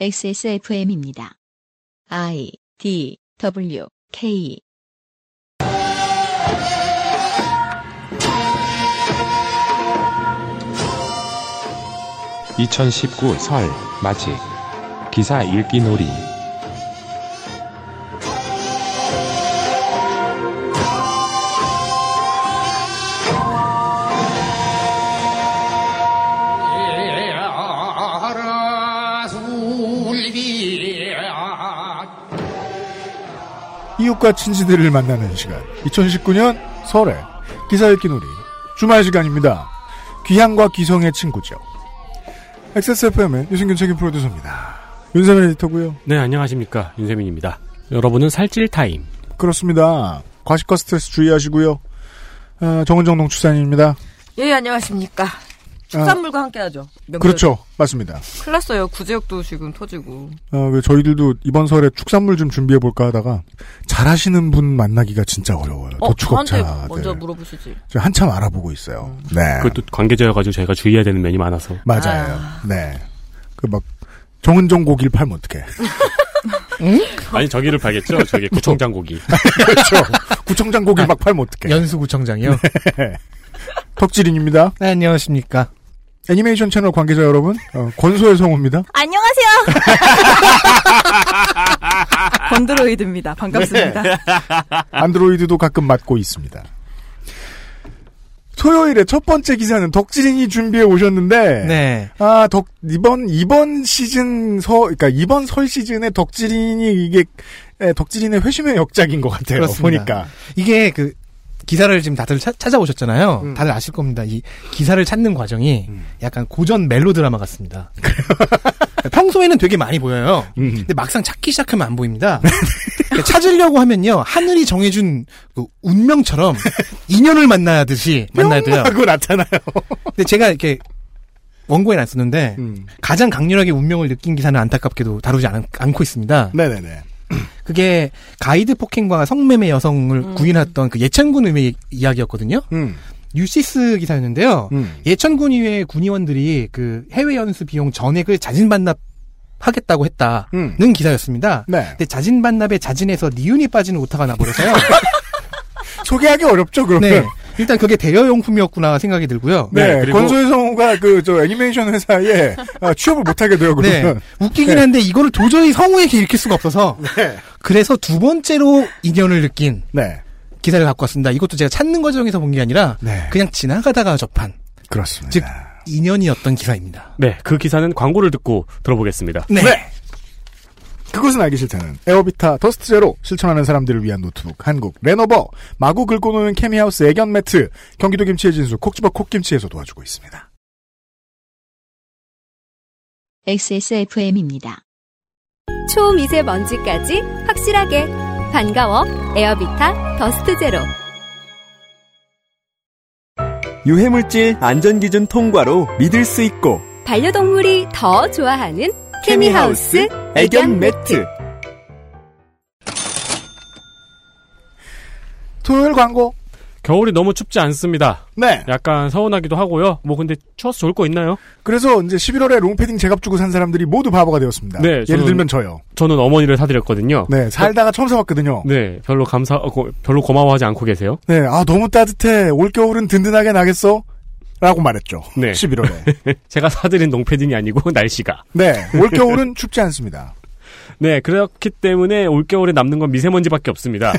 XSFM입니다. IDWK (2019) 설 맞이 기사 읽기 놀이. 이웃과 친지들을 만나는 시간, 2019년 설에 기사 읽기 놀이 주말 시간입니다. 귀향과 귀성의 친구죠. XSFM의 유승균 책임 프로듀서입니다. 윤세민 에디터고요. 네, 안녕하십니까, 윤세민입니다. 여러분은 살찔 타임. 그렇습니다. 과식과 스트레스 주의하시고요. 정은정 농축산인입니다. 예, 안녕하십니까. 축산물과 함께하죠. 명절. 그렇죠, 맞습니다. 큰일 났어요. 구제역도 지금 터지고. 저희들도 이번 설에 축산물 좀 준비해 볼까 하다가 잘하시는 분 만나기가 진짜 어려워요. 도축업자 먼저 물어보시지. 한참 알아보고 있어요. 네. 그것도 관계자여가지고 저희가 주의해야 되는 면이 많아서. 맞아요. 네. 그 막 정은정 고기를 팔면 어떡해? 응? 아니, 저기를 팔겠죠. 저기 구청장 고기. 그렇죠. 구청장 고기 막 팔면 어떡해? 연수 구청장이요. 네. 덕질인입니다. 네, 안녕하십니까. 애니메이션 채널 관계자 여러분, 권소혜 성우입니다. 안녕하세요. 건드로이드입니다. 반갑습니다. 네. 안드로이드도 가끔 맡고 있습니다. 토요일에 첫 번째 기사는 덕질인이 준비해 오셨는데, 네. 아, 이번 시즌 그러니까 이번 설 시즌에 덕질인이 이게 덕질인의 회심의 역작인 것 같아요. 그렇습니다. 보니까 이게 그. 기사를 지금 다들 찾아오셨잖아요. 다들 아실 겁니다. 이 기사를 찾는 과정이 약간 고전 멜로 드라마 같습니다. 평소에는 되게 많이 보여요. 근데 막상 찾기 시작하면 안 보입니다. 찾으려고 하면요, 하늘이 정해준 그 운명처럼 인연을 만나듯이 만나야 돼요. 하고 나타나요. 근데 제가 이렇게 원고에 났었는데 가장 강렬하게 운명을 느낀 기사는 안타깝게도 다루지 않고 있습니다. 네네네. 그게 가이드 폭행과 성매매 여성을 구인했던 그 예천군 의회 이야기였거든요. 뉴시스 기사였는데요. 예천군 의회 군의원들이 그 해외 연수 비용 전액을 자진 반납하겠다고 했다는 기사였습니다. 네. 근데 자진 반납에 자진해서 니은이 빠지는 오타가 나버려서요. 소개하기 어렵죠, 그러면. 네. 일단 그게 대여용품이었구나 생각이 들고요. 네, 그리고 권소희 성우가 그 저 애니메이션 회사에 취업을 못하게 돼요. 그러면. 네, 웃기긴 한데 이거를 도저히 성우에게 읽힐 수가 없어서. 네. 그래서 두 번째로 인연을 느낀, 네, 기사를 갖고 왔습니다. 이것도 제가 찾는 과정에서 본 게 아니라, 네, 그냥 지나가다가 접한. 그렇습니다. 즉 인연이었던 기사입니다. 네, 그 기사는 광고를 듣고 들어보겠습니다. 네. 네. 그것은 알기 싫다는 에어비타 더스트 제로, 실천하는 사람들을 위한 노트북 한국 레노버, 마구 긁고 노는 케미하우스 애견 매트, 경기도 김치의 진수 콕지버 콕김치에서 도와주고 있습니다. XSFM입니다. 초미세먼지까지 확실하게 반가워, 에어비타 더스트 제로. 유해물질 안전기준 통과로 믿을 수 있고 반려동물이 더 좋아하는 케미하우스 애견 매트. 토요일 광고. 겨울이 너무 춥지 않습니다. 네. 약간 서운하기도 하고요. 뭐 근데 추워서 좋을 거 있나요? 그래서 이제 11월에 롱패딩 제값 주고 산 사람들이 모두 바보가 되었습니다. 네. 예를 들면 저요. 저는 어머니를 사드렸거든요. 네. 살다가 처음 사왔거든요. 네. 별로 고마워하지 않고 계세요. 네. 아, 너무 따뜻해. 올겨울은 든든하게 나겠어? 라고 말했죠. 네. 11월에. 제가 사드린 농패딩이 아니고 날씨가. 네. 올겨울은 춥지 않습니다. 네. 그렇기 때문에 올겨울에 남는 건 미세먼지밖에 없습니다.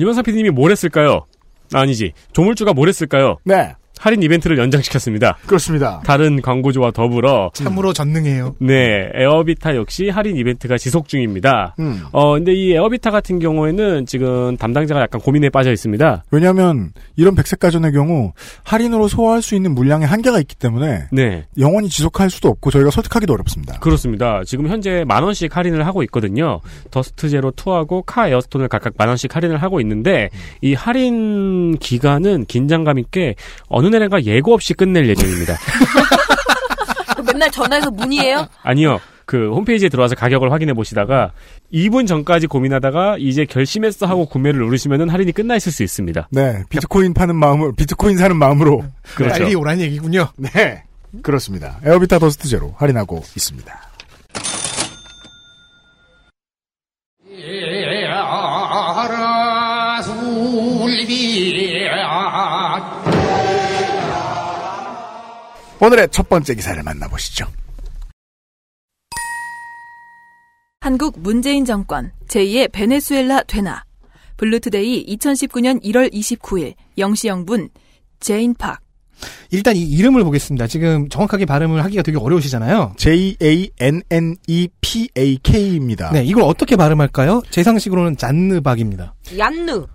유명사 PD님이 뭘 했을까요? 아니지. 조물주가 뭘 했을까요? 네. 할인 이벤트를 연장시켰습니다. 그렇습니다. 다른 광고주와 더불어. 참으로 전능해요. 네. 에어비타 역시 할인 이벤트가 지속 중입니다. 근데 이 에어비타 같은 경우에는 지금 담당자가 약간 고민에 빠져 있습니다. 왜냐면 이런 백색 가전의 경우 할인으로 소화할 수 있는 물량의 한계가 있기 때문에, 네, 영원히 지속할 수도 없고 저희가 설득하기도 어렵습니다. 그렇습니다. 지금 현재 10,000원씩 할인을 하고 있거든요. 더스트 제로 2하고 카 에어스톤을 각각 10,000원씩 할인을 하고 있는데, 이 할인 기간은 긴장감 있게 어느 내가 예고 없이 끝낼 예정입니다. 맨날 전화해서 문의해요? 아니요. 그 홈페이지에 들어와서 가격을 확인해 보시다가 2분 전까지 고민하다가 이제 결심했어 하고 구매를 누르시면은 할인이 끝나 있을 수 있습니다. 네. 비트코인 사는 마음으로. 그렇죠. 빨리 오란 얘기군요. 네. 그렇습니다. 에어비타 더스트 제로 할인하고 있습니다. 오늘의 첫 번째 기사를 만나보시죠. 한국 문재인 정권 제2의 베네수엘라 되나. 블루투데이 2019년 1월 29일 0시 0분 제인 팍. 일단 이 이름을 보겠습니다. 지금 정확하게 발음을 하기가 되게 어려우시잖아요. JANNEPAK입니다. 네, 이걸 어떻게 발음할까요? 제 상식으로는 잔느박입니다. 얀느.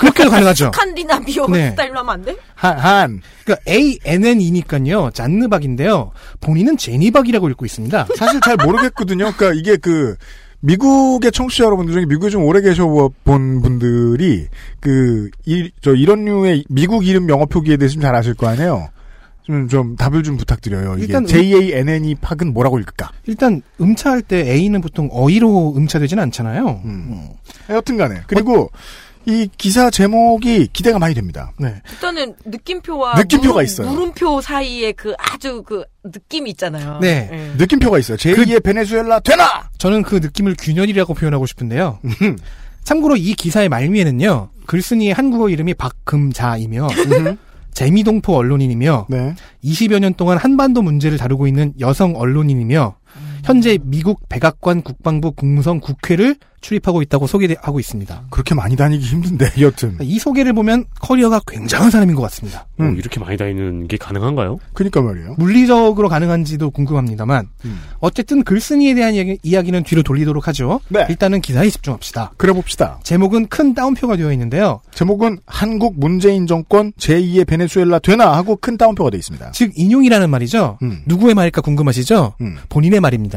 그렇게도 가능하죠. 스칸디나비아 네. 스타일로 하면 안 돼? 한. 그러니까 ANN이니까요. 잔느박인데요. 본인은 제니박이라고 읽고 있습니다. 사실 잘 모르겠거든요. 그러니까 이게 그 미국의 청취자 여러분들 중에 미국에 좀 오래 계셔본 분들이 이런 류의 미국 이름 영어 표기에 대해서 좀 잘 아실 거 아니에요? 좀 답을 좀 부탁드려요. 이게 일단 JANN이 팍은 뭐라고 읽을까? 일단 음차할 때 A는 보통 어이로 음차되진 않잖아요. 여튼간에. 그리고 이 기사 제목이 기대가 많이 됩니다. 네. 일단은 느낌표가 있어요. 물음표 사이에 그 아주 그 느낌이 있잖아요. 네. 네. 느낌표가 있어요. 제2의 베네수엘라 되나! 저는 그 느낌을 균열이라고 표현하고 싶은데요. 참고로 이 기사의 말미에는요. 글쓴이의 한국어 이름이 박금자이며 재미동포 언론인이며 20여 년 동안 한반도 문제를 다루고 있는 여성 언론인이며 현재 미국 백악관 국방부 국무성 국회를 출입하고 있다고 소개하고 있습니다. 그렇게 많이 다니기 힘든데 여튼. 이 소개를 보면 커리어가 굉장한 사람인 것 같습니다. 이렇게 많이 다니는 게 가능한가요? 그러니까 말이에요. 물리적으로 가능한지도 궁금합니다만 어쨌든 글쓴이에 대한 이야기는 뒤로 돌리도록 하죠. 네. 일단은 기사에 집중합시다. 그래 봅시다. 제목은 큰 따옴표가 되어 있는데요. 제목은 한국 문재인 정권 제2의 베네수엘라 되나 하고 큰 따옴표가 되어 있습니다. 즉 인용이라는 말이죠. 누구의 말일까 궁금하시죠? 본인의 말입니다.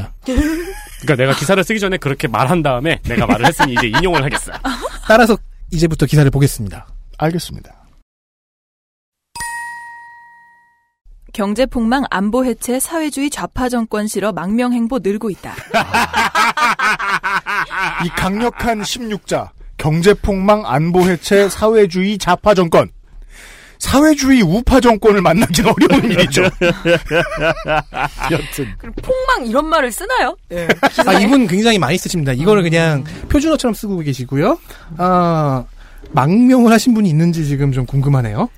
그러니까 내가 기사를 쓰기 전에 그렇게 말한 다음에 내가 말을 했으니 이제 인용을 하겠어. 따라서 이제부터 기사를 보겠습니다. 알겠습니다. 경제폭망 안보 해체 사회주의 좌파 정권 실어 망명행보 늘고 있다. 이 강력한 16자 경제폭망 안보 해체 사회주의 좌파 정권. 사회주의 우파 정권을 만나기가 어려운 일이죠. 여튼. 그럼 폭망 이런 말을 쓰나요? 네. 아, 이분 굉장히 많이 쓰십니다. 이거를 그냥 표준어처럼 쓰고 계시고요. 아, 망명을 하신 분이 있는지 지금 좀 궁금하네요.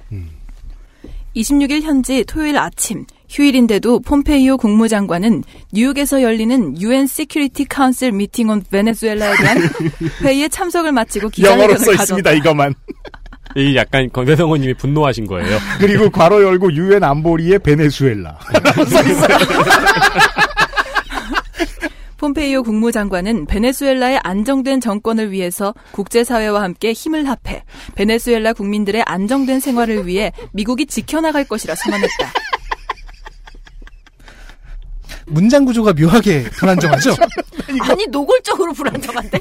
26일 현지 토요일 아침 휴일인데도 폼페이오 국무장관은 뉴욕에서 열리는 UN 시큐리티 카운슬 미팅 온 베네수엘라에 대한 회의에 참석을 마치고 기자회견을 가졌다. 영어로 써 있습니다. 이거만. 이 약간 권대성호님이 분노하신 거예요. 그리고 괄호 열고 UN 안보리의 베네수엘라. 폼페이오 국무장관은 베네수엘라의 안정된 정권을 위해서 국제사회와 함께 힘을 합해 베네수엘라 국민들의 안정된 생활을 위해 미국이 지켜나갈 것이라 선언했다. 문장 구조가 묘하게 불안정하죠? 아니 노골적으로 불안정한데?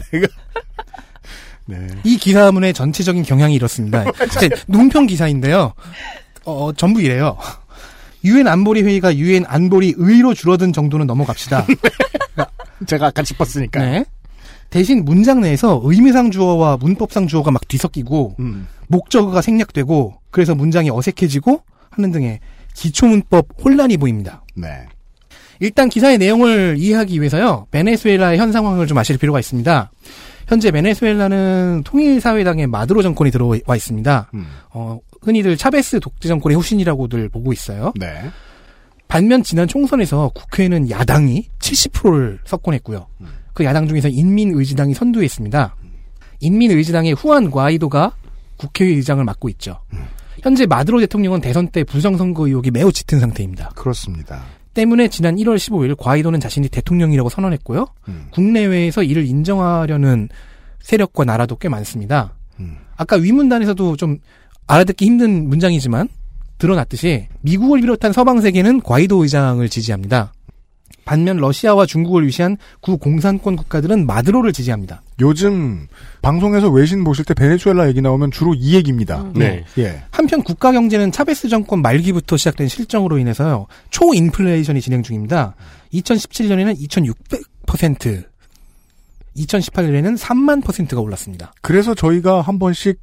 네. 이 기사문의 전체적인 경향이 이렇습니다. 논평 기사인데요. 전부 이래요. UN 안보리 회의가 UN 안보리 의로 줄어든 정도는 넘어갑시다. 제가 아까 짚었으니까. 네. 대신 문장 내에서 의미상 주어와 문법상 주어가 막 뒤섞이고 목적어가 생략되고 그래서 문장이 어색해지고 하는 등의 기초문법 혼란이 보입니다. 네. 일단 기사의 내용을 이해하기 위해서요. 베네수엘라의 현 상황을 좀 아실 필요가 있습니다. 현재 베네수엘라는 통일사회당의 마두로 정권이 들어와 있습니다. 흔히들 차베스 독재 정권의 후신이라고들 보고 있어요. 네. 반면 지난 총선에서 국회에는 야당이 70%를 석권했고요. 그 야당 중에서 인민의지당이 선두에 있습니다. 인민의지당의 후안 과이도가 국회의장을 맡고 있죠. 현재 마두로 대통령은 대선 때 부정선거 의혹이 매우 짙은 상태입니다. 그렇습니다. 때문에 지난 1월 15일 과이도는 자신이 대통령이라고 선언했고요. 국내외에서 이를 인정하려는 세력과 나라도 꽤 많습니다. 아까 위문단에서도 좀 알아듣기 힘든 문장이지만 드러났듯이 미국을 비롯한 서방세계는 과이도 의장을 지지합니다. 반면 러시아와 중국을 위시한 구공산권 국가들은 마두로를 지지합니다. 요즘 방송에서 외신 보실 때 베네수엘라 얘기 나오면 주로 이 얘기입니다. 네. 예. 한편 국가 경제는 차베스 정권 말기부터 시작된 실정으로 인해서 초인플레이션이 진행 중입니다. 2017년에는 2600%, 2018년에는 3만%가 올랐습니다. 그래서 저희가 한 번씩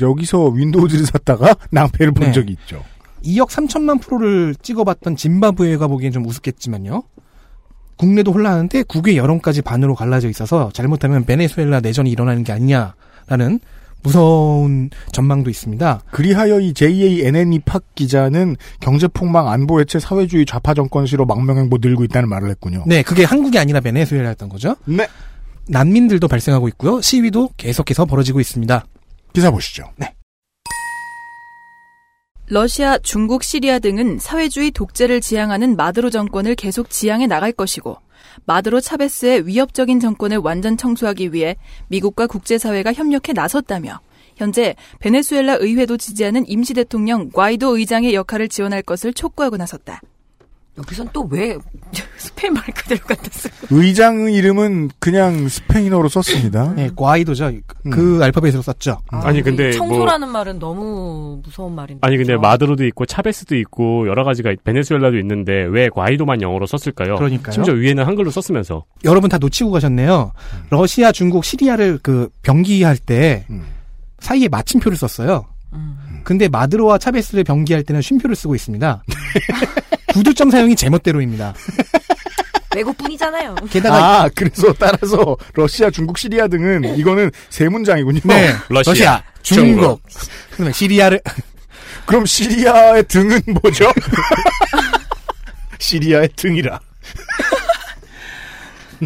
여기서 윈도우즈를 샀다가 낭패를 본 적이 있죠. 2억 3천만 프로를 찍어봤던 짐바브웨가 보기엔 좀 우습겠지만요. 국내도 혼란하는데 국외 여론까지 반으로 갈라져 있어서 잘못하면 베네수엘라 내전이 일어나는 게 아니냐라는 무서운 전망도 있습니다. 그리하여 이 JANN이 팍 기자는 경제폭망, 안보해체, 사회주의, 좌파 정권시로 망명행보 늘고 있다는 말을 했군요. 네, 그게 한국이 아니라 베네수엘라였던 거죠. 네. 난민들도 발생하고 있고요. 시위도 계속해서 벌어지고 있습니다. 기사 보시죠. 네. 러시아, 중국, 시리아 등은 사회주의 독재를 지향하는 마두로 정권을 계속 지향해 나갈 것이고 마두로 차베스의 위협적인 정권을 완전 청소하기 위해 미국과 국제사회가 협력해 나섰다며 현재 베네수엘라 의회도 지지하는 임시대통령 과이도 의장의 역할을 지원할 것을 촉구하고 나섰다. 여기선 또 왜 스페인 말 그대로 갖다 쓰고. 의장 이름은 그냥 스페인어로 썼습니다. 네, 과이도죠. 그 알파벳으로 썼죠. 아니 근데 청소라는 말은 너무 무서운 말인데. 아니 근데 마두로도 있고 차베스도 있고 여러 가지가 베네수엘라도 있는데 왜 과이도만 영어로 썼을까요? 그러니까요. 심지어 위에는 한글로 썼으면서. 여러분 다 놓치고 가셨네요. 러시아, 중국, 시리아를 그 병기할 때 사이에 마침표를 썼어요. 근데 마두로와 차베스를 병기할 때는 쉼표를 쓰고 있습니다. 구두점 사용이 제멋대로입니다. 외국분이잖아요. 게다가 그래서 따라서 러시아, 중국, 시리아 등은 이거는 세 문장이군요. 네, 러시아, 중국, 그러면 시리아를 그럼 시리아의 등은 뭐죠? 시리아의 등이라.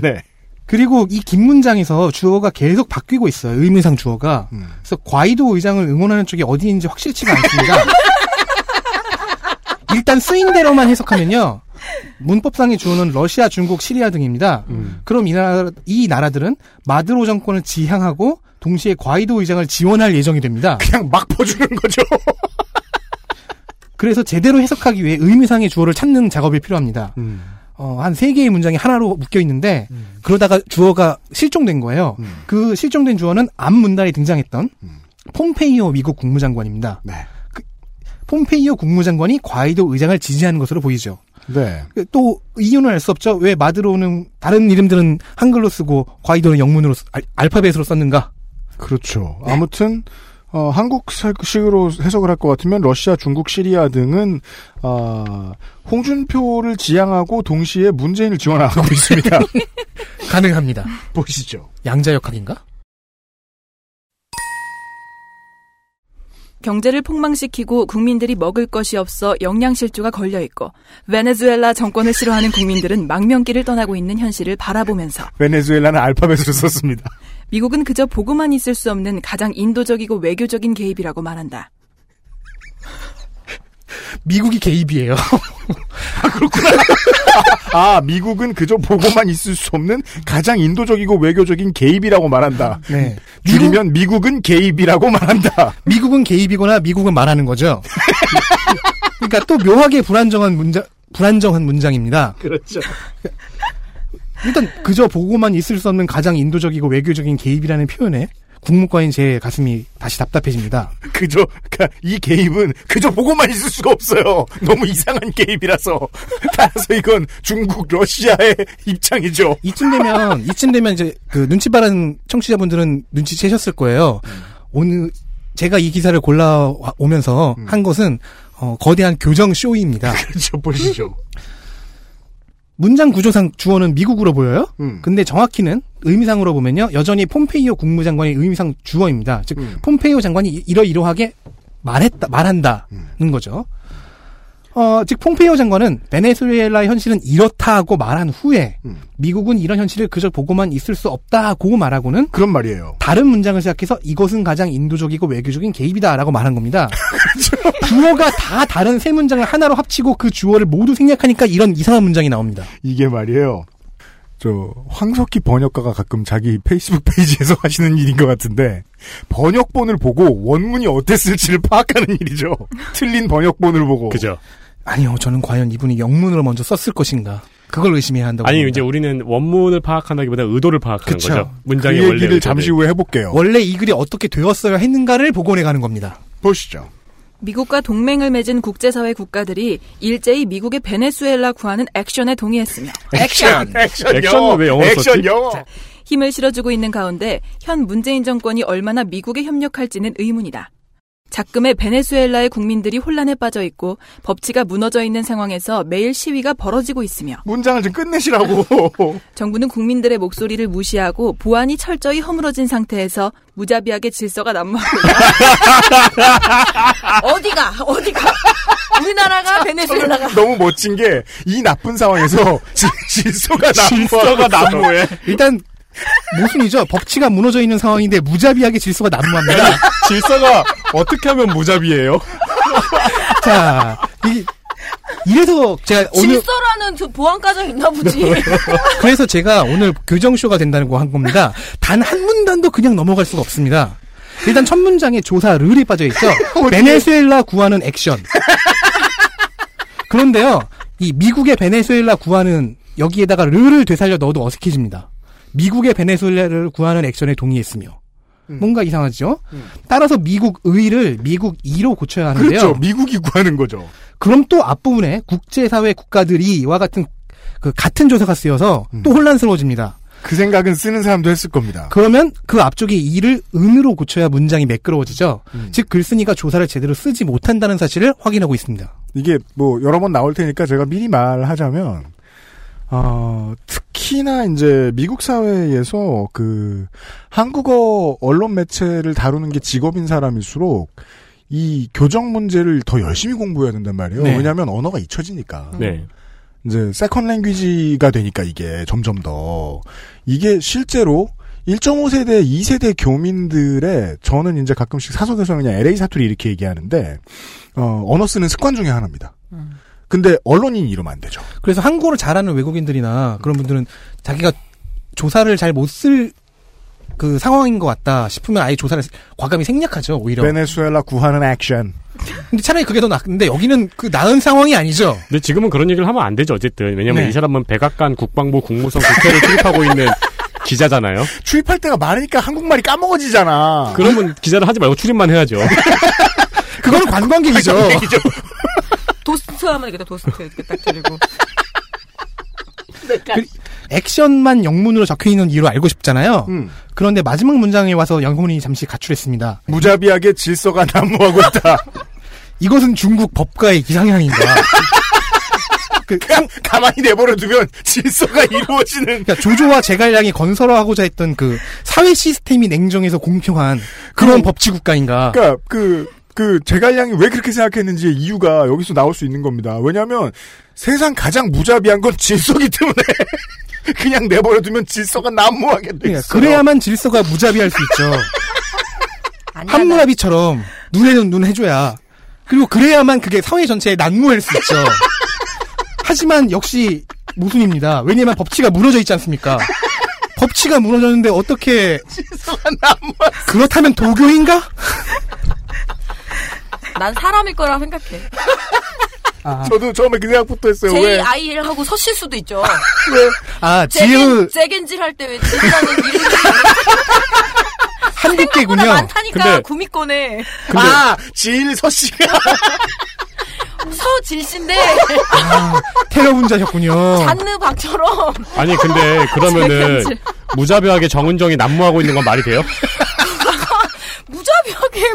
네. 그리고 이 긴 문장에서 주어가 계속 바뀌고 있어요. 의미상 주어가. 그래서 과이도 의장을 응원하는 쪽이 어디인지 확실치가 않습니다. 일단 쓰인 대로만 해석하면요. 문법상의 주어는 러시아, 중국, 시리아 등입니다. 그럼 이 나라들은 마두로 정권을 지향하고 동시에 과이도 의장을 지원할 예정이 됩니다. 그냥 막 퍼주는 거죠. 그래서 제대로 해석하기 위해 의미상의 주어를 찾는 작업이 필요합니다. 한 3개의 문장이 하나로 묶여있는데 그러다가 주어가 실종된 거예요. 그 실종된 주어는 앞 문단에 등장했던 폼페이오 미국 국무장관입니다. 네. 폼페이오 국무장관이 과이도 의장을 지지하는 것으로 보이죠. 네. 또 이유는 알 수 없죠. 왜 마두로는 다른 이름들은 한글로 쓰고 과이도는 영문으로 알파벳으로 썼는가. 그렇죠. 네. 아무튼 한국식으로 해석을 할 것 같으면 러시아, 중국, 시리아 등은 홍준표를 지향하고 동시에 문재인을 지원하고 있습니다. 가능합니다. 보시죠. 양자역학인가? 경제를 폭망시키고 국민들이 먹을 것이 없어 영양실조가 걸려있고 베네수엘라 정권을 싫어하는 국민들은 망명길을 떠나고 있는 현실을 바라보면서 베네수엘라는 알파벳으로 썼습니다. 미국은 그저 보고만 있을 수 없는 가장 인도적이고 외교적인 개입이라고 말한다. 미국이 개입이에요. 아, 그렇구나. 미국은 그저 보고만 있을 수 없는 가장 인도적이고 외교적인 개입이라고 말한다. 네. 줄이면 미국은 개입이라고 말한다. 미국은 개입이거나 미국은 말하는 거죠. 그러니까 또 묘하게 불안정한 문장입니다. 그렇죠. 일단 그저 보고만 있을 수 없는 가장 인도적이고 외교적인 개입이라는 표현에 국문과인 제 가슴이 다시 답답해집니다. 그러니까 이 개입은 그저 보고만 있을 수가 없어요. 너무 이상한 개입이라서. 따라서 이건 중국, 러시아의 입장이죠. 이쯤 되면 이제 그 눈치 빠른 청취자분들은 눈치 채셨을 거예요. 오늘 제가 이 기사를 골라오면서 한 것은 거대한 교정 쇼입니다. 그렇죠, 보시죠. 문장 구조상 주어는 미국으로 보여요. 근데 정확히는 의미상으로 보면요. 여전히 폼페이오 국무장관의 의미상 주어입니다. 즉 폼페이오 장관이 이러이러하게 말한다는 거죠. 즉 폼페이오 장관은 베네수엘라 현실은 이렇다고 말한 후에 미국은 이런 현실을 그저 보고만 있을 수 없다고 말하고는 그런 말이에요. 다른 문장을 시작해서 이것은 가장 인도적이고 외교적인 개입이다라고 말한 겁니다. 주어가 다 다른 세 문장을 하나로 합치고 그 주어를 모두 생략하니까 이런 이상한 문장이 나옵니다. 이게 말이에요. 황석희 번역가가 가끔 자기 페이스북 페이지에서 하시는 일인 것 같은데 번역본을 보고 원문이 어땠을지를 파악하는 일이죠. 틀린 번역본을 보고. 그죠. 아니요, 저는 과연 이분이 영문으로 먼저 썼을 것인가 그걸 의심해야 한다고. 아니, 이제 우리는 원문을 파악한다기보다 의도를 파악하는 그쵸. 거죠. 문장의 그 원래 얘기를 잠시 후에 해볼게요. 원래 이 글이 어떻게 되었어야 했는가를 복원해가는 겁니다. 보시죠. 미국과 동맹을 맺은 국제사회 국가들이 일제히 미국의 베네수엘라 구하는 액션에 동의했으며 액션은 왜 영어로 썼지? 힘을 실어주고 있는 가운데 현 문재인 정권이 얼마나 미국에 협력할지는 의문이다. 작금의 베네수엘라의 국민들이 혼란에 빠져 있고 법치가 무너져 있는 상황에서 매일 시위가 벌어지고 있으며 문장을 좀 끝내시라고. 정부는 국민들의 목소리를 무시하고 보안이 철저히 허물어진 상태에서 무자비하게 질서가 난무하고 있다. 어디가 우리나라가 베네수엘라가 너무 멋진 게 이 나쁜 상황에서 질서가 난무해. 일단 모순이죠. 법치가 무너져 있는 상황인데 무자비하게 질서가 난무합니다. 질서가 어떻게 하면 무자비해요? 자, 이래서 제가 오늘 질서라는 그 보안과정 있나 보지. 그래서 제가 오늘 교정쇼가 된다는 거 한 겁니다. 단 한 문단도 그냥 넘어갈 수가 없습니다. 일단 첫 문장에 조사 르이 빠져 있죠. 베네수엘라 구하는 액션. 그런데요, 이 미국의 베네수엘라 구하는 여기에다가 르를 되살려 넣어도 어색해집니다. 미국의 베네수엘라를 구하는 액션에 동의했으며. 뭔가 이상하죠? 따라서 미국 의를 미국 2로 고쳐야 하는데요. 그렇죠. 미국이 구하는 거죠. 그럼 또 앞부분에 국제사회 국가들이 와 같은 같은 조사가 쓰여서 또 혼란스러워집니다. 그 생각은 쓰는 사람도 했을 겁니다. 그러면 그 앞쪽에 이를 은으로 고쳐야 문장이 매끄러워지죠. 즉 글쓴이가 조사를 제대로 쓰지 못한다는 사실을 확인하고 있습니다. 이게 뭐 여러 번 나올 테니까 제가 미리 말하자면 특히나 이제 미국 사회에서 그 한국어 언론 매체를 다루는 게 직업인 사람일수록 이 교정 문제를 더 열심히 공부해야 된단 말이에요. 네. 왜냐하면 언어가 잊혀지니까. 네. 이제 세컨 랭귀지가 되니까 이게 점점 더 이게 실제로 1.5세대, 2세대 교민들의 저는 이제 가끔씩 사석에서 그냥 LA 사투리 이렇게 얘기하는데 언어 쓰는 습관 중에 하나입니다. 근데 언론인이 이러면 안 되죠. 그래서 한국어를 잘하는 외국인들이나 그런 분들은 자기가 조사를 잘 못 쓸 그 상황인 것 같다 싶으면 아예 조사를 과감히 생략하죠. 오히려 베네수엘라 구하는 액션. 근데 차라리 그게 더 낫는데 여기는 그 나은 상황이 아니죠. 근데 지금은 그런 얘기를 하면 안 되죠. 어쨌든 왜냐하면 네. 이 사람은 백악관 국방부 국무성 국회를 출입하고 있는 기자잖아요. 출입할 때가 많으니까 한국말이 까먹어지잖아. 그러면 기자를 하지 말고 출입만 해야죠. 그건 관광객이죠. 도스트 하면 이렇게 도스트 이렇게 딱 들고 그 액션만 영문으로 적혀있는 이유로 알고 싶잖아요. 그런데 마지막 문장에 와서 영문이 잠시 가출했습니다. 무자비하게 질서가 난무하고 있다. 이것은 중국 법가의 이상향이다. 그냥 가만히 내버려 두면 질서가 이루어지는. 그러니까 조조와 제갈량이 건설하고자 했던 그 사회 시스템이 냉정해서 공평한 그런 법치국가인가. 그러니까 그 제갈량이 왜 그렇게 생각했는지의 이유가 여기서 나올 수 있는 겁니다. 왜냐하면 세상 가장 무자비한 건 질서기 때문에 그냥 내버려두면 질서가 난무하게 돼 있어요. 그래야만 질서가 무자비할 수 있죠. 함무라비처럼 눈에는 눈 해줘야. 그리고 그래야만 그게 사회 전체에 난무할 수 있죠. 하지만 역시 모순입니다. 왜냐하면 법치가 무너져 있지 않습니까? 법치가 무너졌는데 어떻게 질서가 난무할 수 있어. 그렇다면 도교인가? 난 사람일 거라 생각해. 아. 저도 처음에 그 생각부터 했어요. JIL 하고 서실 수도 있죠. 왜? 아, 지우. 재겐질 할 때 왜 지우라는 이름이. 한국계군요. 많다니까, 근데... 구미권에. 근데... 아, 지일 서씨가. 서질씨인데. 아, 테러 분자셨군요. 잔느 박처럼. 아니, 근데 그러면은 무자비하게 정은정이 난무하고 있는 건 말이 돼요? 무자비하게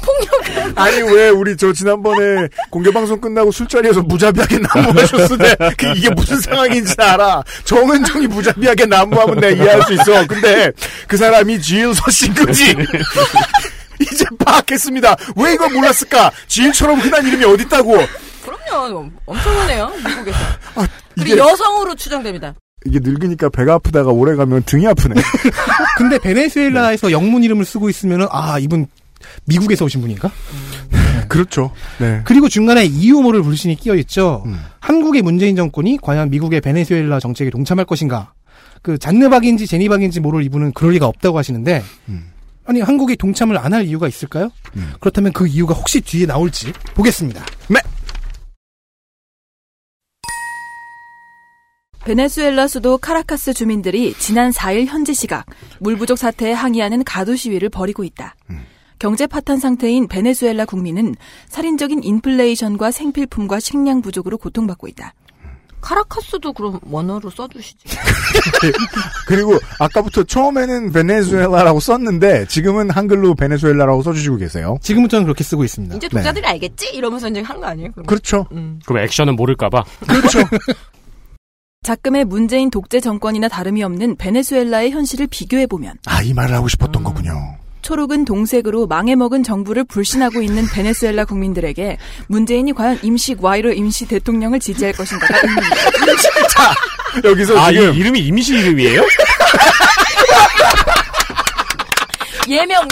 폭력을. 아니 왜 우리 저 지난번에 공개방송 끝나고 술자리에서 무자비하게 난무하셨으네. 이게 무슨 상황인지 알아. 정은정이 무자비하게 난무하면 내가 이해할 수 있어. 근데 그 사람이 지윤서 씨인 거지. 이제 파악했습니다. 왜 이걸 몰랐을까. 지윤처럼 흔한 이름이 어딨다고. 그럼요. 엄청 흔해요 미국에서. 아, 그리고 여성으로 추정됩니다. 이게 늙으니까 배가 아프다가 오래 가면 등이 아프네. 근데 베네수엘라에서 영문 이름을 쓰고 있으면은 아 이분 미국에서 오신 분인가? 네. 그렇죠. 네. 그리고 중간에 이유모를 불신이 끼어 있죠. 한국의 문재인 정권이 과연 미국의 베네수엘라 정책에 동참할 것인가? 그 잔느박인지 제니박인지 모를 이분은 그럴 리가 없다고 하시는데 아니 한국이 동참을 안 할 이유가 있을까요? 그렇다면 그 이유가 혹시 뒤에 나올지 보겠습니다. 네. 베네수엘라 수도 카라카스 주민들이 지난 4일 현지 시각 물 부족 사태에 항의하는 가두 시위를 벌이고 있다. 경제 파탄 상태인 베네수엘라 국민은 살인적인 인플레이션과 생필품과 식량 부족으로 고통받고 있다. 카라카스도 그럼 원어로 써주시죠. 그리고 아까부터 처음에는 베네수엘라라고 썼는데 지금은 한글로 베네수엘라라고 써주시고 계세요. 지금부터는 그렇게 쓰고 있습니다. 이제 독자들이 네. 알겠지? 이러면서 이제 한 거 아니에요? 그러면? 그렇죠. 그럼 액션은 모를까봐. 그렇죠. 작금의 문재인 독재 정권이나 다름이 없는 베네수엘라의 현실을 비교해보면 아, 이 말을 하고 싶었던 거군요. 초록은 동색으로 망해먹은 정부를 불신하고 있는 베네수엘라 국민들에게 문재인이 과연 임시 과이로 임시 대통령을 지지할 것인가가 의문입니다. 자, 여기서 아, 지금 이름이 임시 이름이에요? 예명.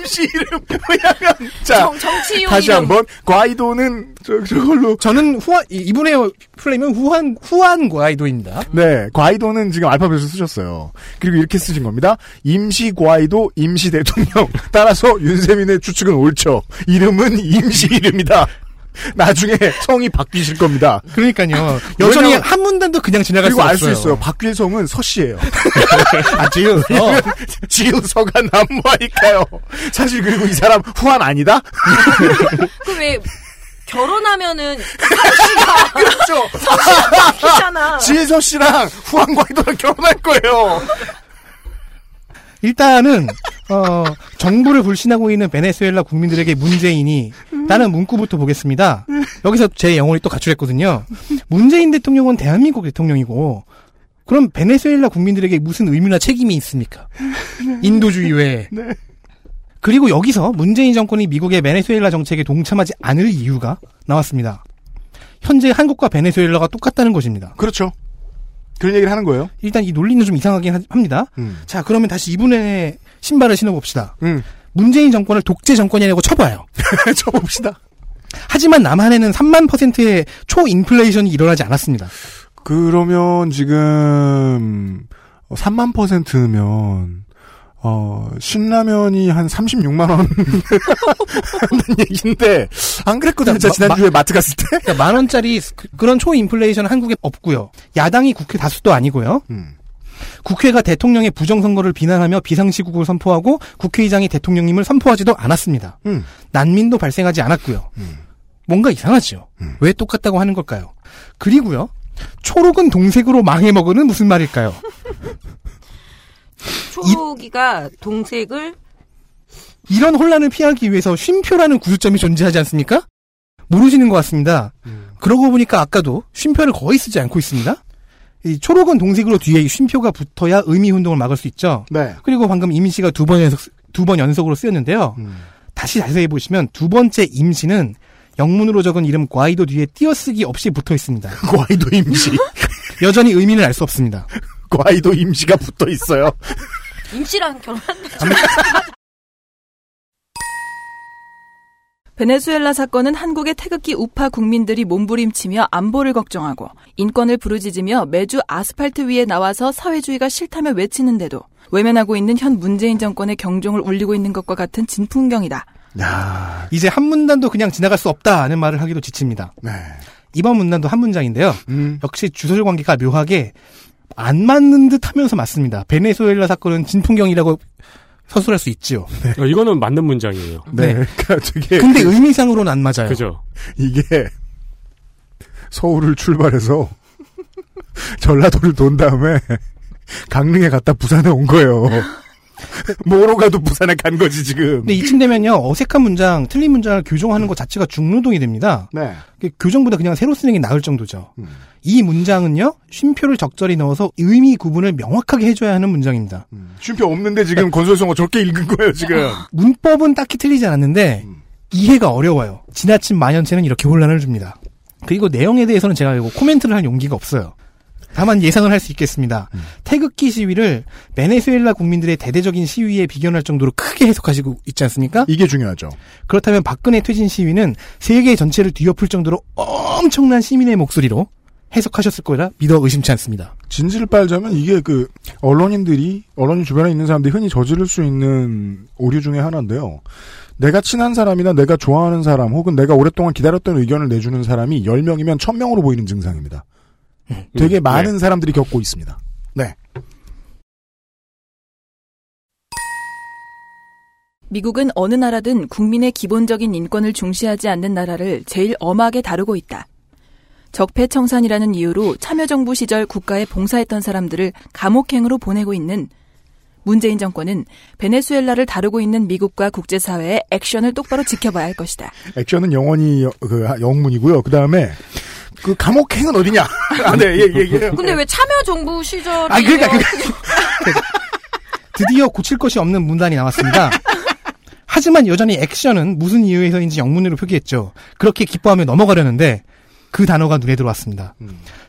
임시 이름 뭐냐면 자 정치용 다시 한번 과이도는 저걸로 저는 후한 이분의 플레임은 후한 과이도입니다. 네, 과이도는 지금 알파벳을 쓰셨어요. 그리고 이렇게 쓰신 겁니다. 임시 과이도 임시 대통령. 따라서 윤세민의 추측은 옳죠. 이름은 임시 이름이다. 나중에 성이 바뀌실 겁니다. 그러니까요. 여전히 한 문단도 그냥 지나갈 수 없어요. 그리고 알 수 있어요. 바뀔 성은 서씨예요. 아, 지은 서가 난무하니까요. 사실 그리고 이 사람 후한 아니다? 그 왜 결혼하면은 서씨가 그렇죠. 서씨가 바뀌잖아. 지혜서 씨랑 후한 과이도랑 결혼할 거예요. 일단은 정부를 불신하고 있는 베네수엘라 국민들에게 문재인이 나는 문구부터 보겠습니다. 여기서 제 영혼이 또 가출했거든요. 문재인 대통령은 대한민국 대통령이고 그럼 베네수엘라 국민들에게 무슨 의미나 책임이 있습니까? 인도주의 외에. 네. 그리고 여기서 문재인 정권이 미국의 베네수엘라 정책에 동참하지 않을 이유가 나왔습니다. 현재 한국과 베네수엘라가 똑같다는 것입니다. 그렇죠. 그런 얘기를 하는 거예요. 일단 이 논리는 좀 이상하긴 합니다. 자, 그러면 다시 이분의 신발을 신어봅시다. 문재인 정권을 독재 정권이라고 쳐봐요. 쳐봅시다. 하지만 남한에는 3만%의 초인플레이션이 일어나지 않았습니다. 그러면 지금 3만%면 신라면이 한 36만 원 한다는 얘기인데 안 그랬거든요. 그러니까 지난주에 마트 갔을 때. 그러니까 만 원짜리 그런 초인플레이션은 한국에 없고요. 야당이 국회 다수도 아니고요. 국회가 대통령의 부정선거를 비난하며 비상시국을 선포하고 국회의장이 대통령님을 선포하지도 않았습니다. 난민도 발생하지 않았고요. 뭔가 이상하죠. 왜 똑같다고 하는 걸까요? 그리고요. 초록은 동색으로 망해먹으는 무슨 말일까요? 초록이가 동색을 이런 혼란을 피하기 위해서 쉼표라는 구술점이 존재하지 않습니까? 모르시는 것 같습니다. 그러고 보니까 아까도 쉼표를 거의 쓰지 않고 있습니다. 이 초록은 동색으로 뒤에 쉼표가 붙어야 의미 혼동을 막을 수 있죠. 네. 그리고 방금 임시가 두 번 연속으로 쓰였는데요. 다시 자세히 보시면 두 번째 임시는 영문으로 적은 이름 과이도 뒤에 띄어쓰기 없이 붙어 있습니다. 과이도 임시. 여전히 의미는 알 수 없습니다. 과이도 임시가 붙어 있어요. 임시랑 결혼한다. 베네수엘라 사건은 한국의 태극기 우파 국민들이 몸부림치며 안보를 걱정하고 인권을 부르짖으며 매주 아스팔트 위에 나와서 사회주의가 싫다며 외치는데도 외면하고 있는 현 문재인 정권의 경종을 울리고 있는 것과 같은 진풍경이다. 야, 이제 한 문단도 그냥 지나갈 수 없다는 말을 하기도 지칩니다. 네. 이번 문단도 한 문장인데요. 역시 주소절 관계가 묘하게 안 맞는 듯 하면서 맞습니다. 베네수엘라 사건은 진풍경이라고 서술할 수 있지요. 네. 이거는 맞는 문장이에요. 네. 네. 그러니까 되게 근데 의미상으로는 안 맞아요. 그죠. 이게 서울을 출발해서 전라도를 돈 다음에 강릉에 갔다 부산에 온 거예요. 뭐로 가도 부산에 간 거지 지금. 근데 이쯤 되면요 어색한 문장, 틀린 문장을 교정하는 것 자체가 중노동이 됩니다. 네. 교정보다 그냥 새로 쓰는 게 나을 정도죠. 이 문장은요 쉼표를 적절히 넣어서 의미 구분을 명확하게 해줘야 하는 문장입니다. 쉼표 없는데 지금 권소성어 저렇게 읽은 거예요 지금. 문법은 딱히 틀리지 않았는데 이해가 어려워요. 지나친 만연체는 이렇게 혼란을 줍니다. 그리고 내용에 대해서는 제가 이거 코멘트를 할 용기가 없어요. 다만 예상을 할 수 있겠습니다. 태극기 시위를 베네수엘라 국민들의 대대적인 시위에 비견할 정도로 크게 해석하시고 있지 않습니까? 이게 중요하죠. 그렇다면 박근혜 퇴진 시위는 세계 전체를 뒤엎을 정도로 엄청난 시민의 목소리로 해석하셨을 거라 믿어 의심치 않습니다. 진실을 빨자면 이게 그 언론인 주변에 있는 사람들이 흔히 저지를 수 있는 오류 중에 하나인데요. 내가 친한 사람이나 내가 좋아하는 사람 혹은 내가 오랫동안 기다렸던 의견을 내주는 사람이 10명이면 1000명으로 보이는 증상입니다. 되게 많은 네. 사람들이 겪고 있습니다. 네. 미국은 어느 나라든 국민의 기본적인 인권을 중시하지 않는 나라를 제일 엄하게 다루고 있다. 적폐청산이라는 이유로 참여정부 시절 국가에 봉사했던 사람들을 감옥행으로 보내고 있는 문재인 정권은 베네수엘라를 다루고 있는 미국과 국제사회의 액션을 똑바로 지켜봐야 할 것이다. 액션은 영원히 영문이고요. 그다음에 그 감옥행은 어디냐? 아, 네, 예. 근데 왜 참여정부 시절에 아, 그러니까. 드디어 고칠 것이 없는 문단이 나왔습니다. 하지만 여전히 액션은 무슨 이유에서인지 영문으로 표기했죠. 그렇게 기뻐하며 넘어가려는데 그 단어가 눈에 들어왔습니다.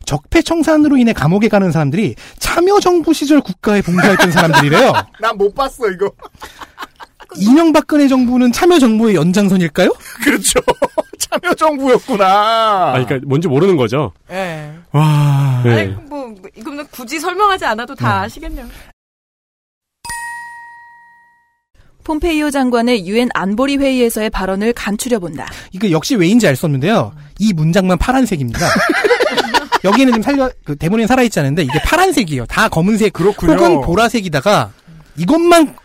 적폐청산으로 인해 감옥에 가는 사람들이 참여정부 시절 국가에 봉사했던 사람들이래요. 난 못 봤어 이거. 이명박근혜 정부는 참여정부의 연장선일까요? 그렇죠. 참여정부였구나. 아니, 그러니까 뭔지 모르는 거죠. 네. 와. 네. 아니, 뭐 이거는 굳이 설명하지 않아도 다 아시겠네요. 폼페이오 장관의 유엔 안보리 회의에서의 발언을 간추려본다. 이거 역시 왜인지 알 수 없는데요. 이 문장만 파란색입니다. 여기는 지금 대본에는 살아있지 않은데 이게 파란색이에요. 다 검은색 그렇군요. 혹은 보라색이다가 이것만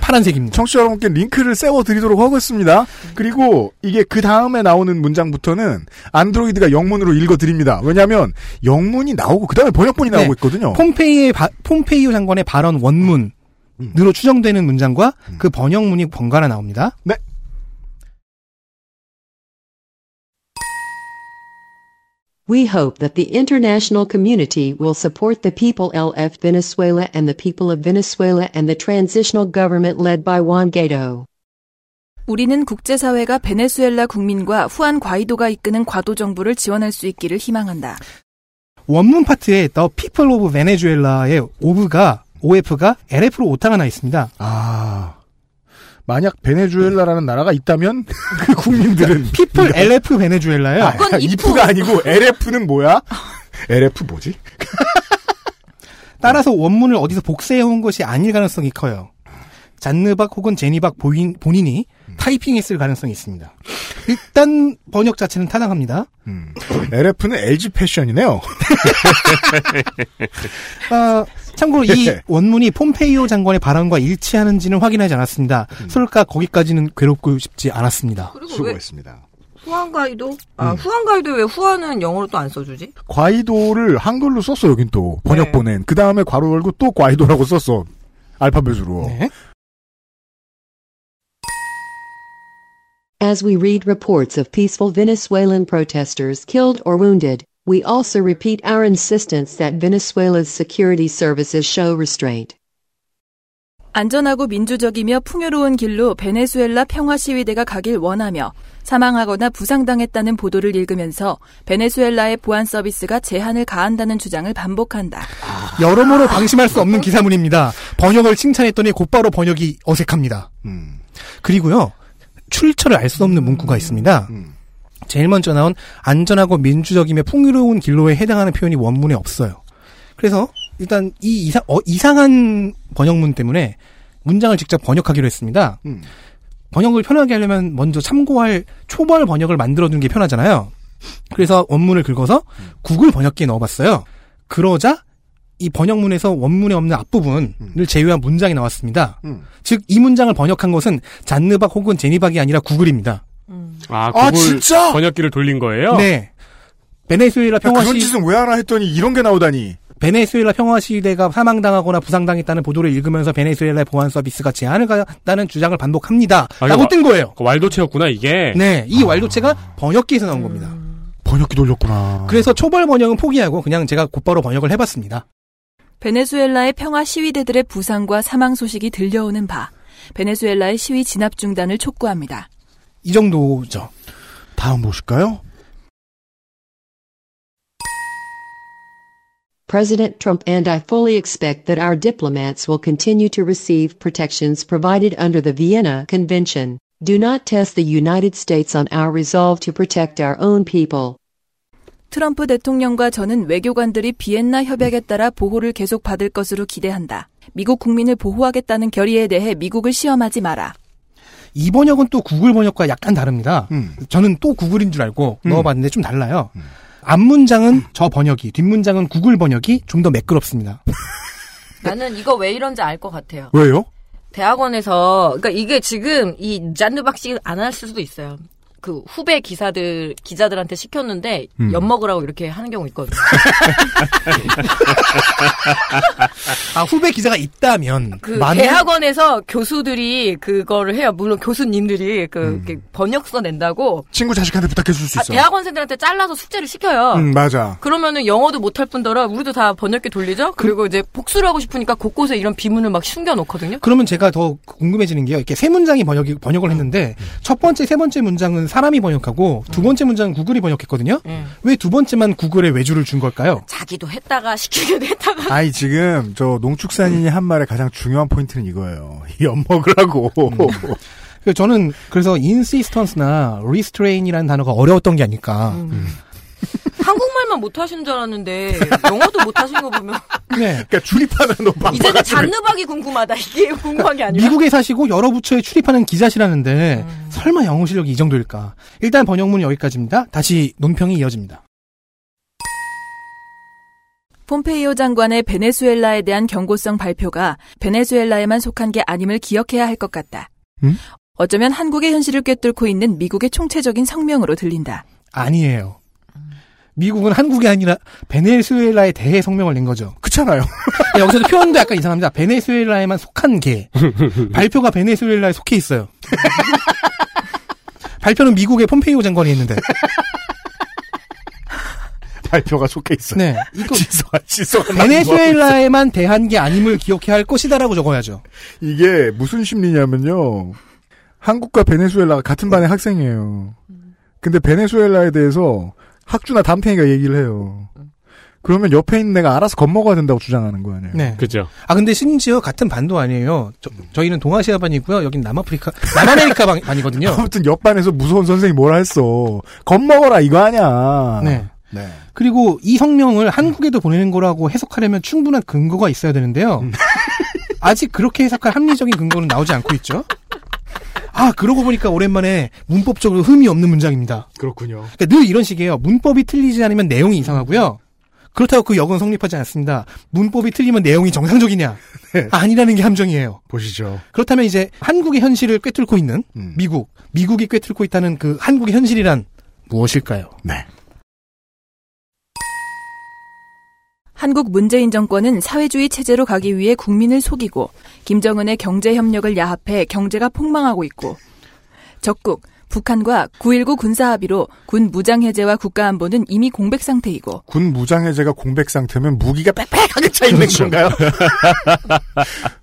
파란색입니다. 청취자 여러분께 링크를 세워드리도록 하겠습니다. 그리고 이게 그 다음에 나오는 문장부터는 안드로이드가 영문으로 읽어드립니다. 왜냐하면 영문이 나오고 그 다음에 번역본이 나오고 있거든요. 폼페이오 장관의 발언 원문. 으로 추정되는 문장과 그 번역문이 번갈아 나옵니다. 네. We hope that the international community will support the people of Venezuela and the people of Venezuela and the transitional government led by Juan Guaidó. 우리는 국제사회가 베네수엘라 국민과 후안 과이도가 이끄는 과도 정부를 지원할 수 있기를 희망한다. 원문 파트에 The People of Venezuela의 OF가 LF로 오타가 나 있습니다. 아, 만약 베네수엘라라는 나라가 있다면 그 국민들은 people LF 베네수엘라예요. 아, if가 아니고 LF는 뭐야? LF 뭐지? 따라서 원문을 어디서 복사해온 것이 아닐 가능성이 커요. 잔느박 혹은 제니박 본인이 타이핑했을 가능성이 있습니다. 일단 번역 자체는 타당합니다. LF는 LG 패션이네요. 참고로 이 원문이 폼페이오 장관의 발언과 일치하는지는 확인하지 않았습니다. 설사 거기까지는 괴롭고 싶지 않았습니다. 수고했습니다. 후안 과이도? 후안 과이도 왜 후안은 영어로 또 안 써주지? 과이도를 한글로 썼어 여긴 또. 번역 보낸. 그 다음에 괄호 열고 또 과이도라고 썼어. 알파벳으로. 네. As we read reports of peaceful Venezuelan protesters killed or wounded, we also repeat our insistence that Venezuela's security services show restraint. 안전하고 민주적이며 풍요로운 길로 베네수엘라 평화 시위대가 가길 원하며 사망하거나 부상당했다는 보도를 읽으면서 베네수엘라의 보안 서비스가 제한을 가한다는 주장을 반복한다. 여러모로 방심할 수 없는 기사문입니다. 번역을 칭찬했더니 곧바로 번역이 어색합니다. 그리고요. 출처를 알 수 없는 문구가 있습니다. 제일 먼저 나온 안전하고 민주적이며 풍요로운 길로에 해당하는 표현이 원문에 없어요. 그래서 일단 이 이상한 번역문 때문에 문장을 직접 번역하기로 했습니다. 번역을 편하게 하려면 먼저 참고할 초벌 번역을 만들어둔 게 편하잖아요. 그래서 원문을 긁어서 구글 번역기에 넣어봤어요. 그러자 이 번역문에서 원문에 없는 앞부분을 제외한 문장이 나왔습니다. 즉 이 문장을 번역한 것은 잔느박 혹은 제니박이 아니라 구글입니다. 아, 구글 진짜? 번역기를 돌린 거예요? 네. 베네수엘라 평화 시위 그런 짓은 왜 하나 했더니 이런 게 나오다니. 베네수엘라 평화 시위대가 사망당하거나 부상당했다는 보도를 읽으면서 베네수엘라의 보안 서비스가 제한을 가다는 주장을 반복합니다. 아, 라고 뜬 거예요. 왈도체였구나 이게. 네. 이 왈도체가 번역기에서 나온 겁니다. 번역기 돌렸구나. 그래서 초벌 번역은 포기하고 그냥 제가 곧바로 번역을 해봤습니다. 베네수엘라의 평화 시위대들의 부상과 사망 소식이 들려오는 바 베네수엘라의 시위 진압 중단을 촉구합니다. 이 정도죠. 다음 보실까요? President Trump and I fully expect that our diplomats will continue to receive protections provided under the Vienna Convention. Do not test the United States on our resolve to protect our own people. 트럼프 대통령과 저는 외교관들이 비엔나 협약에 따라 보호를 계속 받을 것으로 기대한다. 미국 국민을 보호하겠다는 결의에 대해 미국을 시험하지 마라. 이 번역은 또 구글 번역과 약간 다릅니다. 저는 또 구글인 줄 알고 넣어봤는데 좀 달라요. 앞문장은 저 번역이, 뒷문장은 구글 번역이 좀 더 매끄럽습니다. 나는 이거 왜 이런지 알 것 같아요. 왜요? 대학원에서, 그러니까 이게 지금 이 잔느박 씨 안 할 수도 있어요. 그 후배 기자들한테 시켰는데 엿먹으라고 이렇게 하는 경우 있거든요. 아, 후배 기자가 있다면 그 대학원에서 교수들이 그거를 해요. 물론 교수님들이 그 번역서 낸다고 친구 자식한테 부탁해 줄 수 있어. 아, 대학원생들한테 잘라서 숙제를 시켜요. 맞아. 그러면은 영어도 못할 뿐더러 우리도 다 번역기 돌리죠. 그리고 이제 복수를 하고 싶으니까 곳곳에 이런 비문을 막 숨겨 놓거든요. 그러면 제가 더 궁금해지는 게요. 이렇게 세 문장이 번역을 했는데 첫 번째, 세 번째 문장은 사람이 번역하고 두 번째 문장은 구글이 번역했거든요. 왜 두 번째만 구글에 외주를 준 걸까요? 자기도 했다가 시키기도 했다가. 아니 지금 저 농축산인이 한 말의 가장 중요한 포인트는 이거예요. 엿먹으라고. 저는 그래서 인시스턴스나 리스트레인이라는 단어가 어려웠던 게 아닐까. 한국말만 못하시는 줄 알았는데 영어도 못하시는 거 보면. 네. 그러니까 출입하는 놈. 이제는 잔느박이 궁금하다. 이게 궁금한 게 아니라. 미국에 사시고 여러 부처에 출입하는 기자시라는데 설마 영어 실력이 이 정도일까. 일단 번역문 여기까지입니다. 다시 논평이 이어집니다. 폼페이오 장관의 베네수엘라에 대한 경고성 발표가 베네수엘라에만 속한 게 아님을 기억해야 할 것 같다. 어쩌면 한국의 현실을 꿰뚫고 있는 미국의 총체적인 성명으로 들린다. 아니에요. 미국은 한국이 아니라 베네수엘라에 대해 성명을 낸 거죠. 그렇잖아요. 여기서도 표현도 약간 이상합니다. 베네수엘라에만 속한 게. 발표가 베네수엘라에 속해 있어요. 발표는 미국의 폼페이오 장관이 했는데. 발표가 속해 있어요. 네. 지소한 베네수엘라에만 대한 게 아님을 기억해야 할 것이다라고 적어야죠. 이게 무슨 심리냐면요. 한국과 베네수엘라가 같은 반의 학생이에요. 근데 베네수엘라에 대해서 학주나 담탱이가 얘기를 해요. 그러면 옆에 있는 애가 알아서 겁먹어야 된다고 주장하는 거 아니에요? 네. 그죠. 아, 근데 심지어 같은 반도 아니에요. 저희는 동아시아반이고요. 여긴 남아메리카 반이거든요. 아무튼 옆반에서 무서운 선생님이 뭐라 했어. 겁먹어라, 이거 아니야. 네. 네. 그리고 이 성명을 한국에도 보내는 거라고 해석하려면 충분한 근거가 있어야 되는데요. 아직 그렇게 해석할 합리적인 근거는 나오지 않고 있죠. 아, 그러고 보니까 오랜만에 문법적으로 흠이 없는 문장입니다. 그렇군요. 그러니까 늘 이런 식이에요. 문법이 틀리지 않으면 내용이 이상하고요. 그렇다고 그 역은 성립하지 않습니다. 문법이 틀리면 내용이 정상적이냐? 네. 아니라는 게 함정이에요. 보시죠. 그렇다면 이제 한국의 현실을 꿰뚫고 있는 미국이 꿰뚫고 있다는 그 한국의 현실이란 무엇일까요? 네. 한국 문재인 정권은 사회주의 체제로 가기 위해 국민을 속이고 김정은의 경제협력을 야합해 경제가 폭망하고 있고 적국, 북한과 9.19 군사합의로 군 무장해제와 국가안보는 이미 공백상태이고 군 무장해제가 공백상태면 무기가 빽빽하게 차있는 그렇죠. 건가요?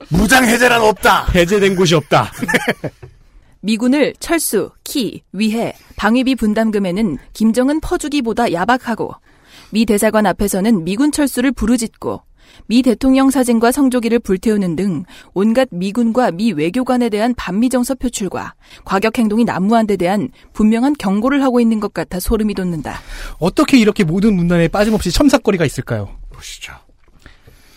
무장해제란 없다. 해제된 곳이 없다. 미군을 철수, 키, 위해, 방위비 분담금에는 김정은 퍼주기보다 야박하고 미 대사관 앞에서는 미군 철수를 부르짖고 미 대통령 사진과 성조기를 불태우는 등 온갖 미군과 미 외교관에 대한 반미 정서 표출과 과격 행동이 난무한 데 대한 분명한 경고를 하고 있는 것 같아 소름이 돋는다. 어떻게 이렇게 모든 문단에 빠짐없이 첨삭거리가 있을까요? 보시죠.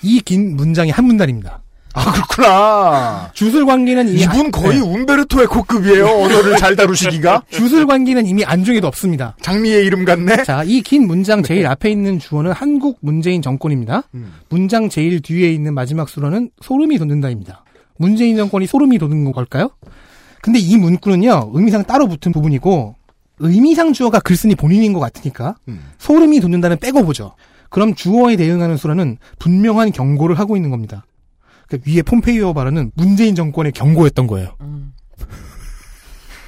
이 긴 문장이 한 문단입니다. 아, 그렇구나. 주술관계는 이분 거의 네. 운베르토의 코급이에요. 언어를 잘 다루시기가. 주술관계는 이미 안중에도 없습니다. 장미의 이름 같네. 자, 이 긴 문장 제일 네. 앞에 있는 주어는 한국 문재인 정권입니다. 문장 제일 뒤에 있는 마지막 수로는 소름이 돋는다입니다. 문재인 정권이 소름이 돋는 걸까요? 근데 이 문구는요. 의미상 따로 붙은 부분이고 의미상 주어가 글쓴이 본인인 것 같으니까 소름이 돋는다는 빼고 보죠. 그럼 주어에 대응하는 수로는 분명한 경고를 하고 있는 겁니다. 그러니까 위에 폼페이오 발언은 문재인 정권의 경고였던 거예요.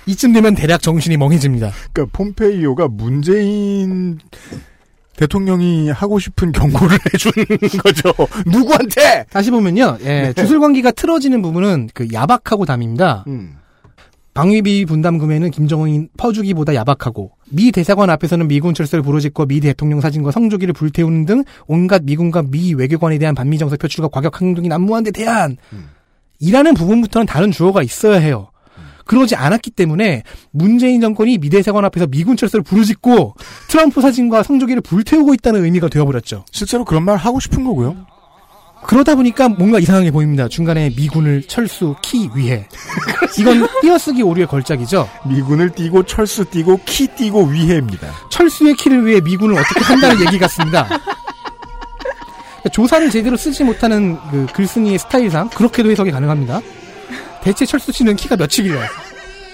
이쯤 되면 대략 정신이 멍해집니다. 그러니까 폼페이오가 문재인 대통령이 하고 싶은 경고를 해주는 거죠. 누구한테? 다시 보면요. 예, 네. 주술관계가 틀어지는 부분은 그 야박하고 담입니다. 방위비 분담금에는 김정은이 퍼주기보다 야박하고 미 대사관 앞에서는 미군 철수를 부르짖고 미 대통령 사진과 성조기를 불태우는 등 온갖 미군과 미 외교관에 대한 반미정서 표출과 과격 행동이 난무한 데 대한 이라는 부분부터는 다른 주어가 있어야 해요. 그러지 않았기 때문에 문재인 정권이 미 대사관 앞에서 미군 철수를 부르짖고 트럼프 사진과 성조기를 불태우고 있다는 의미가 되어버렸죠. 실제로 그런 말 하고 싶은 거고요. 그러다 보니까 뭔가 이상하게 보입니다. 중간에 미군을 철수, 키, 위해. 이건 띄어쓰기 오류의 걸작이죠. 미군을 띄고 철수 띄고 키 띄고 위해입니다. 철수의 키를 위해 미군을 어떻게 한다는 얘기 같습니다. 조사를 제대로 쓰지 못하는 그 글쓴이의 스타일상 그렇게도 해석이 가능합니다. 대체 철수 씨는 키가 몇이길래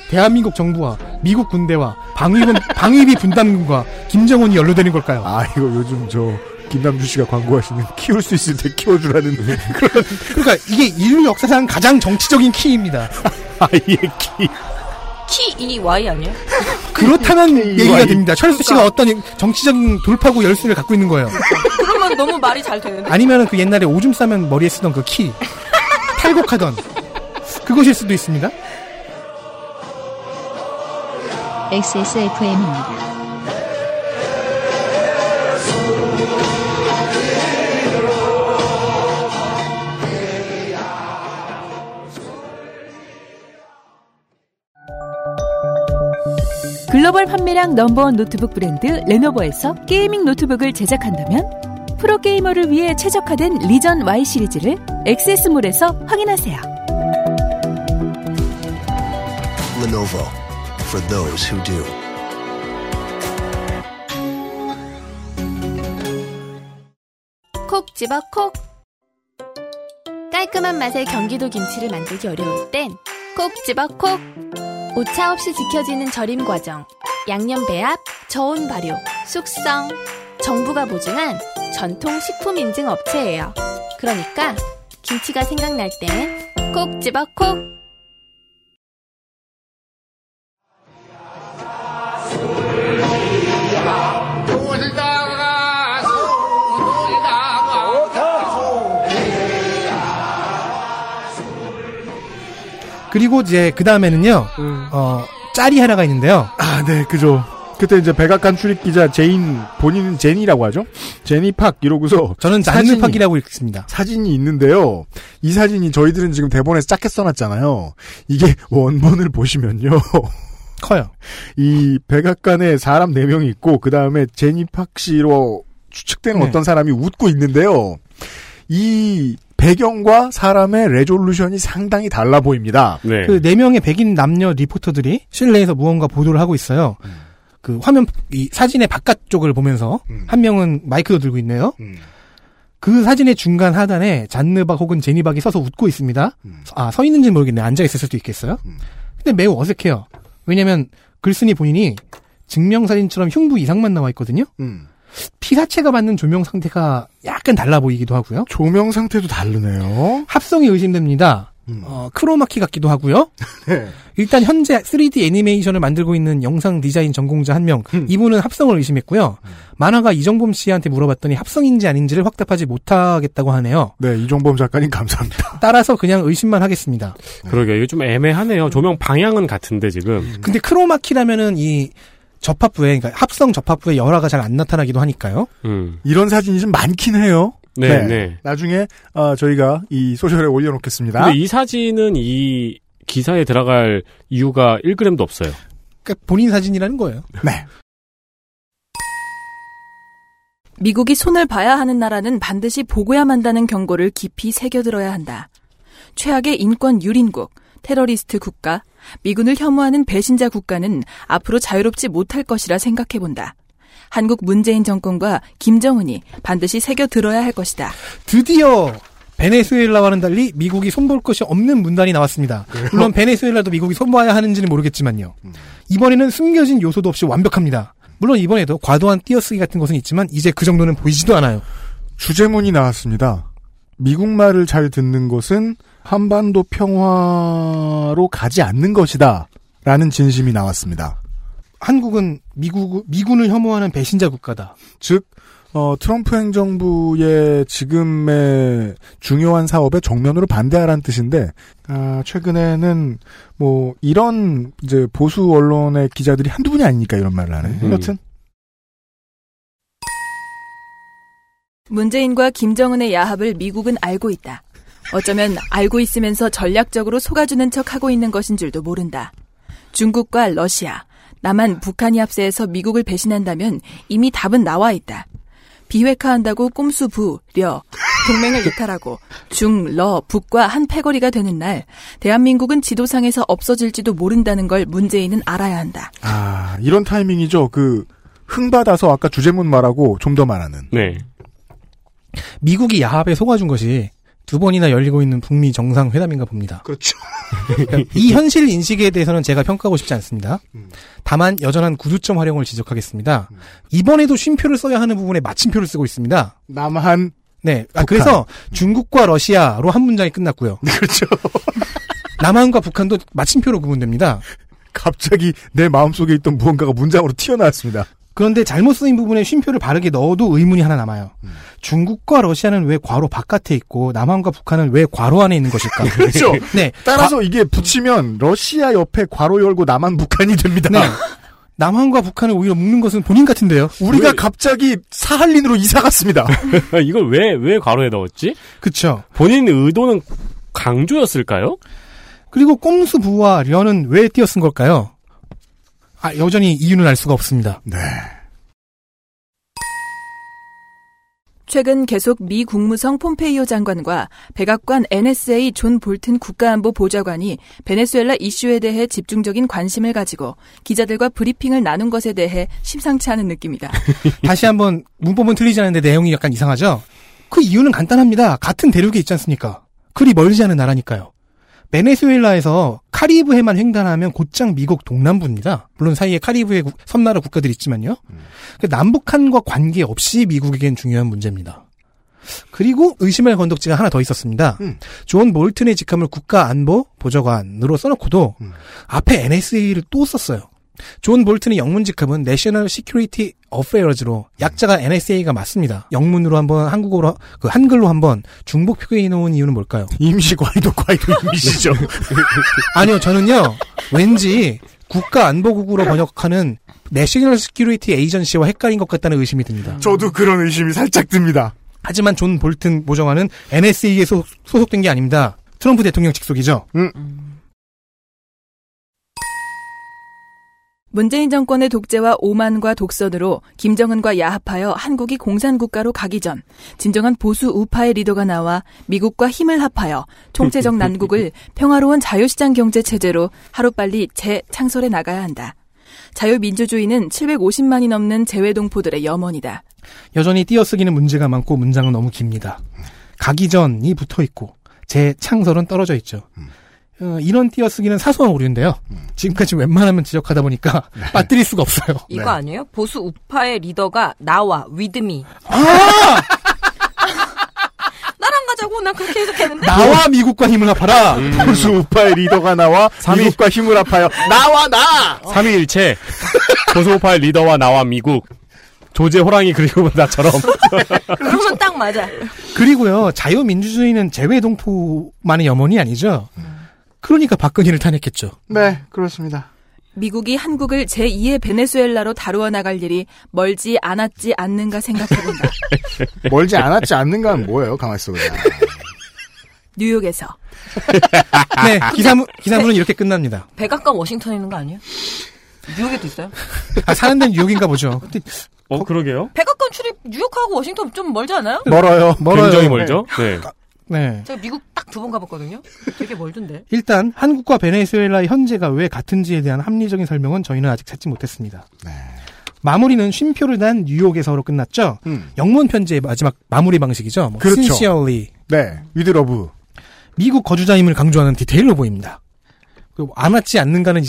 대한민국 정부와 미국 군대와 방위비 분담금과 김정은이 연루되는 걸까요? 아, 이거 요즘 저 김남주 씨가 광고하시는 키울 수 있을 때 키워주라는 그런. 그러니까 이게 인류 역사상 가장 정치적인 키입니다. 아예 키. KEY 아니에요? 그렇다면 얘기가 됩니다. 철수 씨가 어떤 정치적인 돌파구 열쇠를 갖고 있는 거예요. 그러면 너무 말이 잘 되는데. 아니면은 그 옛날에 오줌 싸면 머리에 쓰던 그 키. 탈곡하던 그것일 수도 있습니다. XSFM입니다. 글로벌 판매량 넘버원 노트북 브랜드 레노버에서 게이밍 노트북을 제작한다면 프로게이머를 위해 최적화된 리전 Y 시리즈를 액세스몰에서 확인하세요. Lenovo for those who do. 콕 집어 콕. 깔끔한 맛의 경기도 김치를 만들기 어려울 땐 콕 집어 콕. 오차 없이 지켜지는 절임 과정, 양념 배합, 저온 발효, 숙성. 정부가 보증한 전통 식품 인증 업체예요. 그러니까 김치가 생각날 땐 콕 집어 콕. 그리고 이제 그 다음에는요, 짤이 하나가 있는데요. 아, 네, 그죠. 그때 이제 백악관 출입기자 제인, 본인은 제니라고 하죠. 제니 팍 이러고서 저는 잔느 팍이라고 읽습니다. 사진이 있는데요. 이 사진이 저희들은 지금 대본에서 작게 써놨잖아요. 이게 원본을 보시면요. 커요. 이 백악관에 사람 4명이 있고 그 다음에 제니 팍 씨로 추측되는 네. 어떤 사람이 웃고 있는데요. 이 배경과 사람의 레졸루션이 상당히 달라 보입니다. 네. 그 4명의 백인 남녀 리포터들이 실내에서 무언가 보도를 하고 있어요. 그 화면 이 사진의 바깥쪽을 보면서 한 명은 마이크도 들고 있네요. 그 사진의 중간 하단에 잔느박 혹은 제니박이 서서 웃고 있습니다. 아, 서 있는지는 모르겠네. 앉아 있을 수도 있겠어요. 근데 매우 어색해요. 왜냐하면 글쓴이 본인이 증명사진처럼 흉부 이상만 나와 있거든요. 피사체가 받는 조명 상태가 약간 달라 보이기도 하고요. 조명 상태도 다르네요. 합성이 의심됩니다. 크로마키 같기도 하고요. 네. 일단 현재 3D 애니메이션을 만들고 있는 영상 디자인 전공자 한 명, 이분은 합성을 의심했고요. 만화가 이정범 씨한테 물어봤더니 합성인지 아닌지를 확답하지 못하겠다고 하네요. 네, 이정범 작가님 감사합니다. 따라서 그냥 의심만 하겠습니다. 그러게요. 이게 좀 애매하네요. 조명 방향은 같은데 지금. 근데 크로마키라면은 이 접합부에, 그러니까 합성 접합부에 열화가 잘 안 나타나기도 하니까요. 이런 사진이 좀 많긴 해요. 네, 네. 네. 나중에 저희가 이 소셜에 올려놓겠습니다. 근데 이 사진은 이 기사에 들어갈 이유가 1g도 없어요. 그러니까 본인 사진이라는 거예요. 네. 미국이 손을 봐야 하는 나라는 반드시 보고야만 한다는 경고를 깊이 새겨들어야 한다. 최악의 인권 유린국, 테러리스트 국가, 미군을 혐오하는 배신자 국가는 앞으로 자유롭지 못할 것이라 생각해본다. 한국 문재인 정권과 김정은이 반드시 새겨들어야 할 것이다. 드디어 베네수엘라와는 달리 미국이 손볼 것이 없는 문단이 나왔습니다. 물론 베네수엘라도 미국이 손봐야 하는지는 모르겠지만요. 이번에는 숨겨진 요소도 없이 완벽합니다. 물론 이번에도 과도한 띄어쓰기 같은 것은 있지만 이제 그 정도는 보이지도 않아요. 주제문이 나왔습니다. 미국 말을 잘 듣는 것은 한반도 평화로 가지 않는 것이다 라는 진심이 나왔습니다. 한국은 미군을 혐오하는 배신자 국가다. 즉 트럼프 행정부의 지금의 중요한 사업에 정면으로 반대하라는 뜻인데 최근에는 뭐 이런 이제 보수 언론의 기자들이 한두 분이 아니니까 이런 말을 하네. 여튼 문재인과 김정은의 야합을 미국은 알고 있다. 어쩌면 알고 있으면서 전략적으로 속아주는 척하고 있는 것인 줄도 모른다. 중국과 러시아, 남한, 북한이 합세해서 미국을 배신한다면 이미 답은 나와 있다. 비핵화한다고 꼼수 부, 려, 동맹을 이탈하고 중, 러, 북과 한 패거리가 되는 날 대한민국은 지도상에서 없어질지도 모른다는 걸 문재인은 알아야 한다. 아, 이런 타이밍이죠. 그 흥받아서 아까 주제문 말하고 좀 더 말하는. 네. 미국이 야합에 속아준 것이 두 번이나 열리고 있는 북미 정상회담인가 봅니다. 그렇죠. 이 현실 인식에 대해서는 제가 평가하고 싶지 않습니다. 다만 여전한 구두점 활용을 지적하겠습니다. 이번에도 쉼표를 써야 하는 부분에 마침표를 쓰고 있습니다. 남한. 네. 아, 그래서 중국과 러시아로 한 문장이 끝났고요. 그렇죠. 남한과 북한도 마침표로 구분됩니다. 갑자기 내 마음속에 있던 무언가가 문장으로 튀어나왔습니다. 그런데 잘못 쓰인 부분에 쉼표를 바르게 넣어도 의문이 하나 남아요. 중국과 러시아는 왜 괄호 바깥에 있고 남한과 북한은 왜 괄호 안에 있는 것일까? 그렇죠. 네. 따라서 이게 붙이면 러시아 옆에 괄호 열고 남한 북한이 됩니다. 네. 남한과 북한을 오히려 묶는 것은 본인 같은데요. 우리가 왜... 갑자기 사할린으로 이사 갔습니다. 이걸 왜 괄호에 넣었지? 그렇죠. 본인 의도는 강조였을까요? 그리고 꼼수부와 려는 왜 띄어쓴 걸까요? 아, 여전히 이유는 알 수가 없습니다. 네. 최근 계속 미 국무성 폼페이오 장관과 백악관 NSA 존 볼튼 국가안보 보좌관이 베네수엘라 이슈에 대해 집중적인 관심을 가지고 기자들과 브리핑을 나눈 것에 대해 심상치 않은 느낌이다. 다시 한번 문법은 틀리지 않은데 내용이 약간 이상하죠? 그 이유는 간단합니다. 같은 대륙에 있지 않습니까? 그리 멀지 않은 나라니까요. 베네수엘라에서 카리브해만 횡단하면 곧장 미국 동남부입니다. 물론 사이에 카리브해 섬나라 국가들이 있지만요. 남북한과 관계없이 미국에겐 중요한 문제입니다. 그리고 의심할 건덕지가 하나 더 있었습니다. 존 몰튼의 직함을 국가안보 보좌관으로 써놓고도 앞에 NSA를 또 썼어요. 존 볼튼의 영문 직함은 National Security Affairs로 약자가 NSA가 맞습니다. 영문으로 한번 한국어로 한글로 한번 중복 표기해 놓은 이유는 뭘까요? 임시 과이도 임시죠. 아니요, 저는요 왠지 국가안보국으로 번역하는 National Security Agency와 헷갈린 것 같다는 의심이 듭니다. 저도 그런 의심이 살짝 듭니다. 하지만 존 볼튼 보좌관은 NSA에 소속된 게 아닙니다. 트럼프 대통령 직속이죠. 문재인 정권의 독재와 오만과 독선으로 김정은과 야합하여 한국이 공산국가로 가기 전 진정한 보수 우파의 리더가 나와 미국과 힘을 합하여 총체적 난국을 평화로운 자유시장 경제 체제로 하루빨리 재창설해 나가야 한다. 자유민주주의는 750만이 넘는 재외동포들의 염원이다. 여전히 띄어쓰기는 문제가 많고 문장은 너무 깁니다. 가기 전이 붙어있고 재창설은 떨어져 있죠. 이런 띄어쓰기는 사소한 오류인데요. 지금까지 웬만하면 지적하다 보니까 빠뜨릴 수가 없어요. 이거 네. 아니에요? 보수 우파의 리더가 나와 위드미. 아! 나랑 가자고 난 그렇게 해석했는데. 나와 미국과 힘을 합하라. 보수 우파의 리더가 나와 미국과 힘을 합하여 나와 나. 삼위일체. 보수 우파의 리더와 나와 미국. 조제 호랑이 그리고 나처럼. 그러면 딱 맞아. 그리고요 자유민주주의는 재외동포만의 염원이 아니죠. 그러니까 박근혜를 탄핵했죠. 네, 그렇습니다. 미국이 한국을 제2의 베네수엘라로 다루어 나갈 일이 멀지 않았지 않는가 생각해본다. 멀지 않았지 않는가는 뭐예요? 가만히 있어 그냥. 뉴욕에서. 네, 기사문은 이렇게 끝납니다. 백악관 워싱턴에 있는 거 아니에요? 뉴욕에도 있어요? 아, 사는 데는 뉴욕인가 보죠. 근데 그러게요. 백악관 출입 뉴욕하고 워싱턴 좀 멀지 않아요? 멀어요. 굉장히 멀죠. 네. 네. 제가 미국 딱 2번 가봤거든요. 되게 멀던데. 일단 한국과 베네수엘라의 현재가 왜 같은지에 대한 합리적인 설명은 저희는 아직 찾지 못했습니다. 네. 마무리는 쉼표를 단 뉴욕에서로 끝났죠. 영문 편지의 마지막 마무리 방식이죠. 뭐 그렇죠. Sincerely. 네. With love. 미국 거주자임을 강조하는 디테일로 보입니다. 그리고 안 왔지 않는가는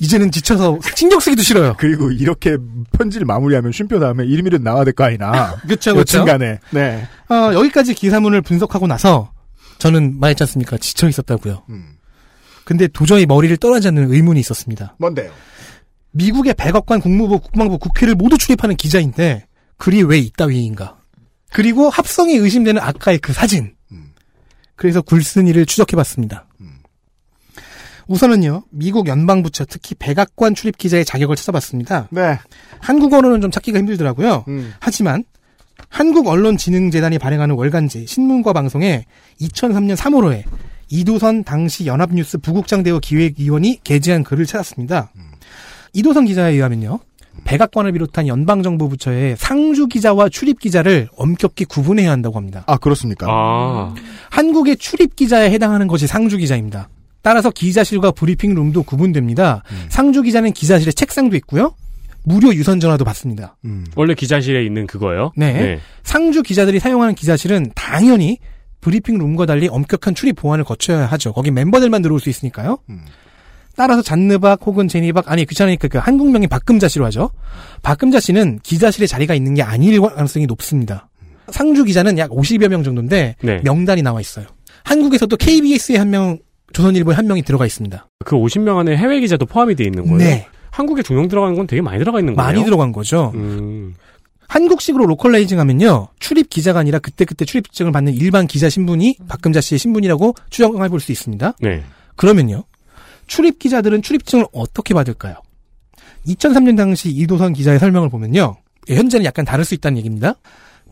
이제는 지쳐서 신경 쓰기도 싫어요. 그리고 이렇게 편지를 마무리하면 쉼표 다음에 이름이라도 나와야 될 거 아니나. 그렇죠. 여튼간에. 네. 여기까지 기사문을 분석하고 나서 저는 말했지 않습니까? 지쳐 있었다고요. 근데 도저히 머리를 떠나지 않는 의문이 있었습니다. 뭔데요? 미국의 백악관 국무부 국방부 국회를 모두 출입하는 기자인데 글이 왜 이따위인가. 그리고 합성이 의심되는 아까의 그 사진. 그래서 굴순이를 추적해봤습니다. 우선은요, 미국 연방부처, 특히 백악관 출입 기자의 자격을 찾아봤습니다. 네. 한국어로는 좀 찾기가 힘들더라고요. 하지만 한국언론진흥재단이 발행하는 월간지 신문과 방송에 2003년 3월호에 이도선 당시 연합뉴스 부국장대우 기획위원이 게재한 글을 찾았습니다. 이도선 기자에 의하면요, 백악관을 비롯한 연방정부 부처의 상주 기자와 출입 기자를 엄격히 구분해야 한다고 합니다. 아, 그렇습니까? 아. 한국의 출입 기자에 해당하는 것이 상주 기자입니다. 따라서 기자실과 브리핑룸도 구분됩니다. 상주 기자는 기자실에 책상도 있고요. 무료 유선 전화도 받습니다. 원래 기자실에 있는 그거예요? 네. 상주 기자들이 사용하는 기자실은 당연히 브리핑 룸과 달리 엄격한 출입 보안을 거쳐야 하죠. 거기 멤버들만 들어올 수 있으니까요. 따라서 잔느박 혹은 제니박, 아니 귀찮으니까 그 한국명인 박금자 씨로 하죠. 박금자 씨는 기자실에 자리가 있는 게 아닐 가능성이 높습니다. 상주 기자는 약 50여 명 정도인데 네. 명단이 나와 있어요. 한국에서도 KBS에 한 명, 조선일보에 한 명이 들어가 있습니다. 그 50명 안에 해외 기자도 포함이 돼 있는 거예요? 네. 한국에 종영 들어가는 건 되게 많이 들어가 있는 거예요? 많이 들어간 거죠. 한국식으로 로컬라이징 하면요. 출입 기자가 아니라 그때그때 출입증을 받는 일반 기자 신분이 박금자 씨의 신분이라고 추정해 볼 수 있습니다. 네. 그러면요. 출입 기자들은 출입증을 어떻게 받을까요? 2003년 당시 이도선 기자의 설명을 보면요. 현재는 약간 다를 수 있다는 얘기입니다.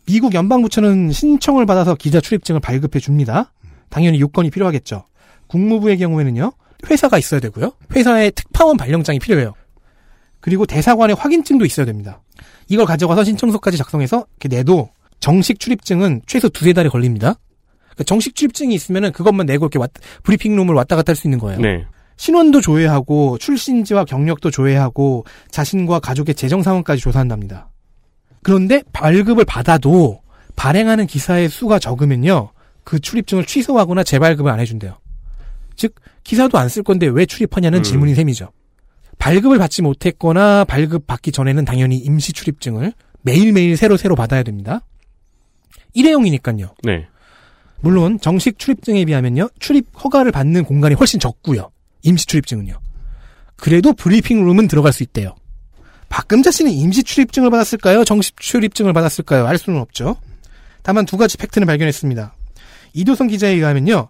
미국 연방부처는 신청을 받아서 기자 출입증을 발급해 줍니다. 당연히 요건이 필요하겠죠. 국무부의 경우에는요. 회사가 있어야 되고요. 회사의 특파원 발령장이 필요해요. 그리고 대사관의 확인증도 있어야 됩니다. 이걸 가져가서 신청서까지 작성해서 이렇게 내도 정식 출입증은 최소 2-3달이 걸립니다. 그러니까 정식 출입증이 있으면은 그것만 내고 이렇게 브리핑룸을 왔다 갔다 할 수 있는 거예요. 네. 신원도 조회하고 출신지와 경력도 조회하고 자신과 가족의 재정 상황까지 조사한답니다. 그런데 발급을 받아도 발행하는 기사의 수가 적으면요. 그 출입증을 취소하거나 재발급을 안 해준대요. 즉 기사도 안 쓸 건데 왜 출입하냐는 질문인 셈이죠. 발급을 받지 못했거나 발급 받기 전에는 당연히 임시 출입증을 매일매일 새로 받아야 됩니다. 일회용이니까요. 네. 물론 정식 출입증에 비하면요. 출입 허가를 받는 공간이 훨씬 적고요. 임시 출입증은요. 그래도 브리핑룸은 들어갈 수 있대요. 박금자 씨는 임시 출입증을 받았을까요? 정식 출입증을 받았을까요? 알 수는 없죠. 다만 두 가지 팩트는 발견했습니다. 이도선 기자에 의하면요.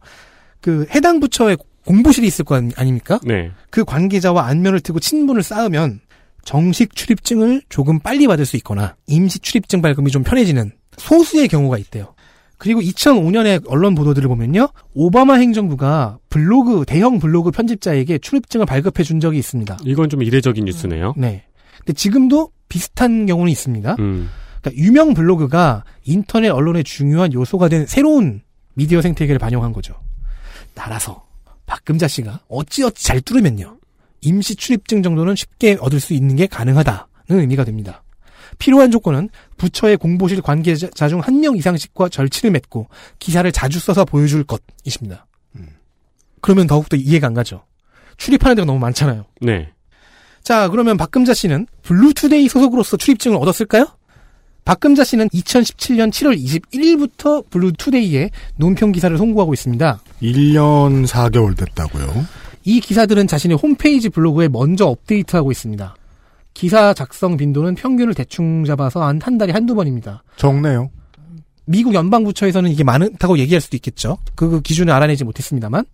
그 해당 부처의 공보실이 있을 거 아닙니까? 네. 그 관계자와 안면을 트고 친분을 쌓으면 정식 출입증을 조금 빨리 받을 수 있거나 임시 출입증 발급이 좀 편해지는 소수의 경우가 있대요. 그리고 2005년에 언론 보도들을 보면요. 오바마 행정부가 대형 블로그 편집자에게 출입증을 발급해 준 적이 있습니다. 이건 좀 이례적인 뉴스네요. 네. 근데 지금도 비슷한 경우는 있습니다. 그러니까 유명 블로그가 인터넷 언론의 중요한 요소가 된 새로운 미디어 생태계를 반영한 거죠. 따라서 박금자 씨가 어찌어찌 잘 뚫으면요. 임시 출입증 정도는 쉽게 얻을 수 있는 게 가능하다는 의미가 됩니다. 필요한 조건은 부처의 공보실 관계자 중 한 명 이상씩과 절친을 맺고 기사를 자주 써서 보여줄 것이십니다. 그러면 더욱더 이해가 안 가죠. 출입하는 데가 너무 많잖아요. 네. 자, 그러면 박금자 씨는 블루투데이 소속으로서 출입증을 얻었을까요? 박금자 씨는 2017년 7월 21일부터 블루투데이에 논평 기사를 송구하고 있습니다. 1년 4개월 됐다고요? 이 기사들은 자신의 홈페이지 블로그에 먼저 업데이트하고 있습니다. 기사 작성 빈도는 평균을 대충 잡아서 한 달에 한두 번입니다. 적네요. 미국 연방부처에서는 이게 많다고 얘기할 수도 있겠죠. 그 기준을 알아내지 못했습니다만.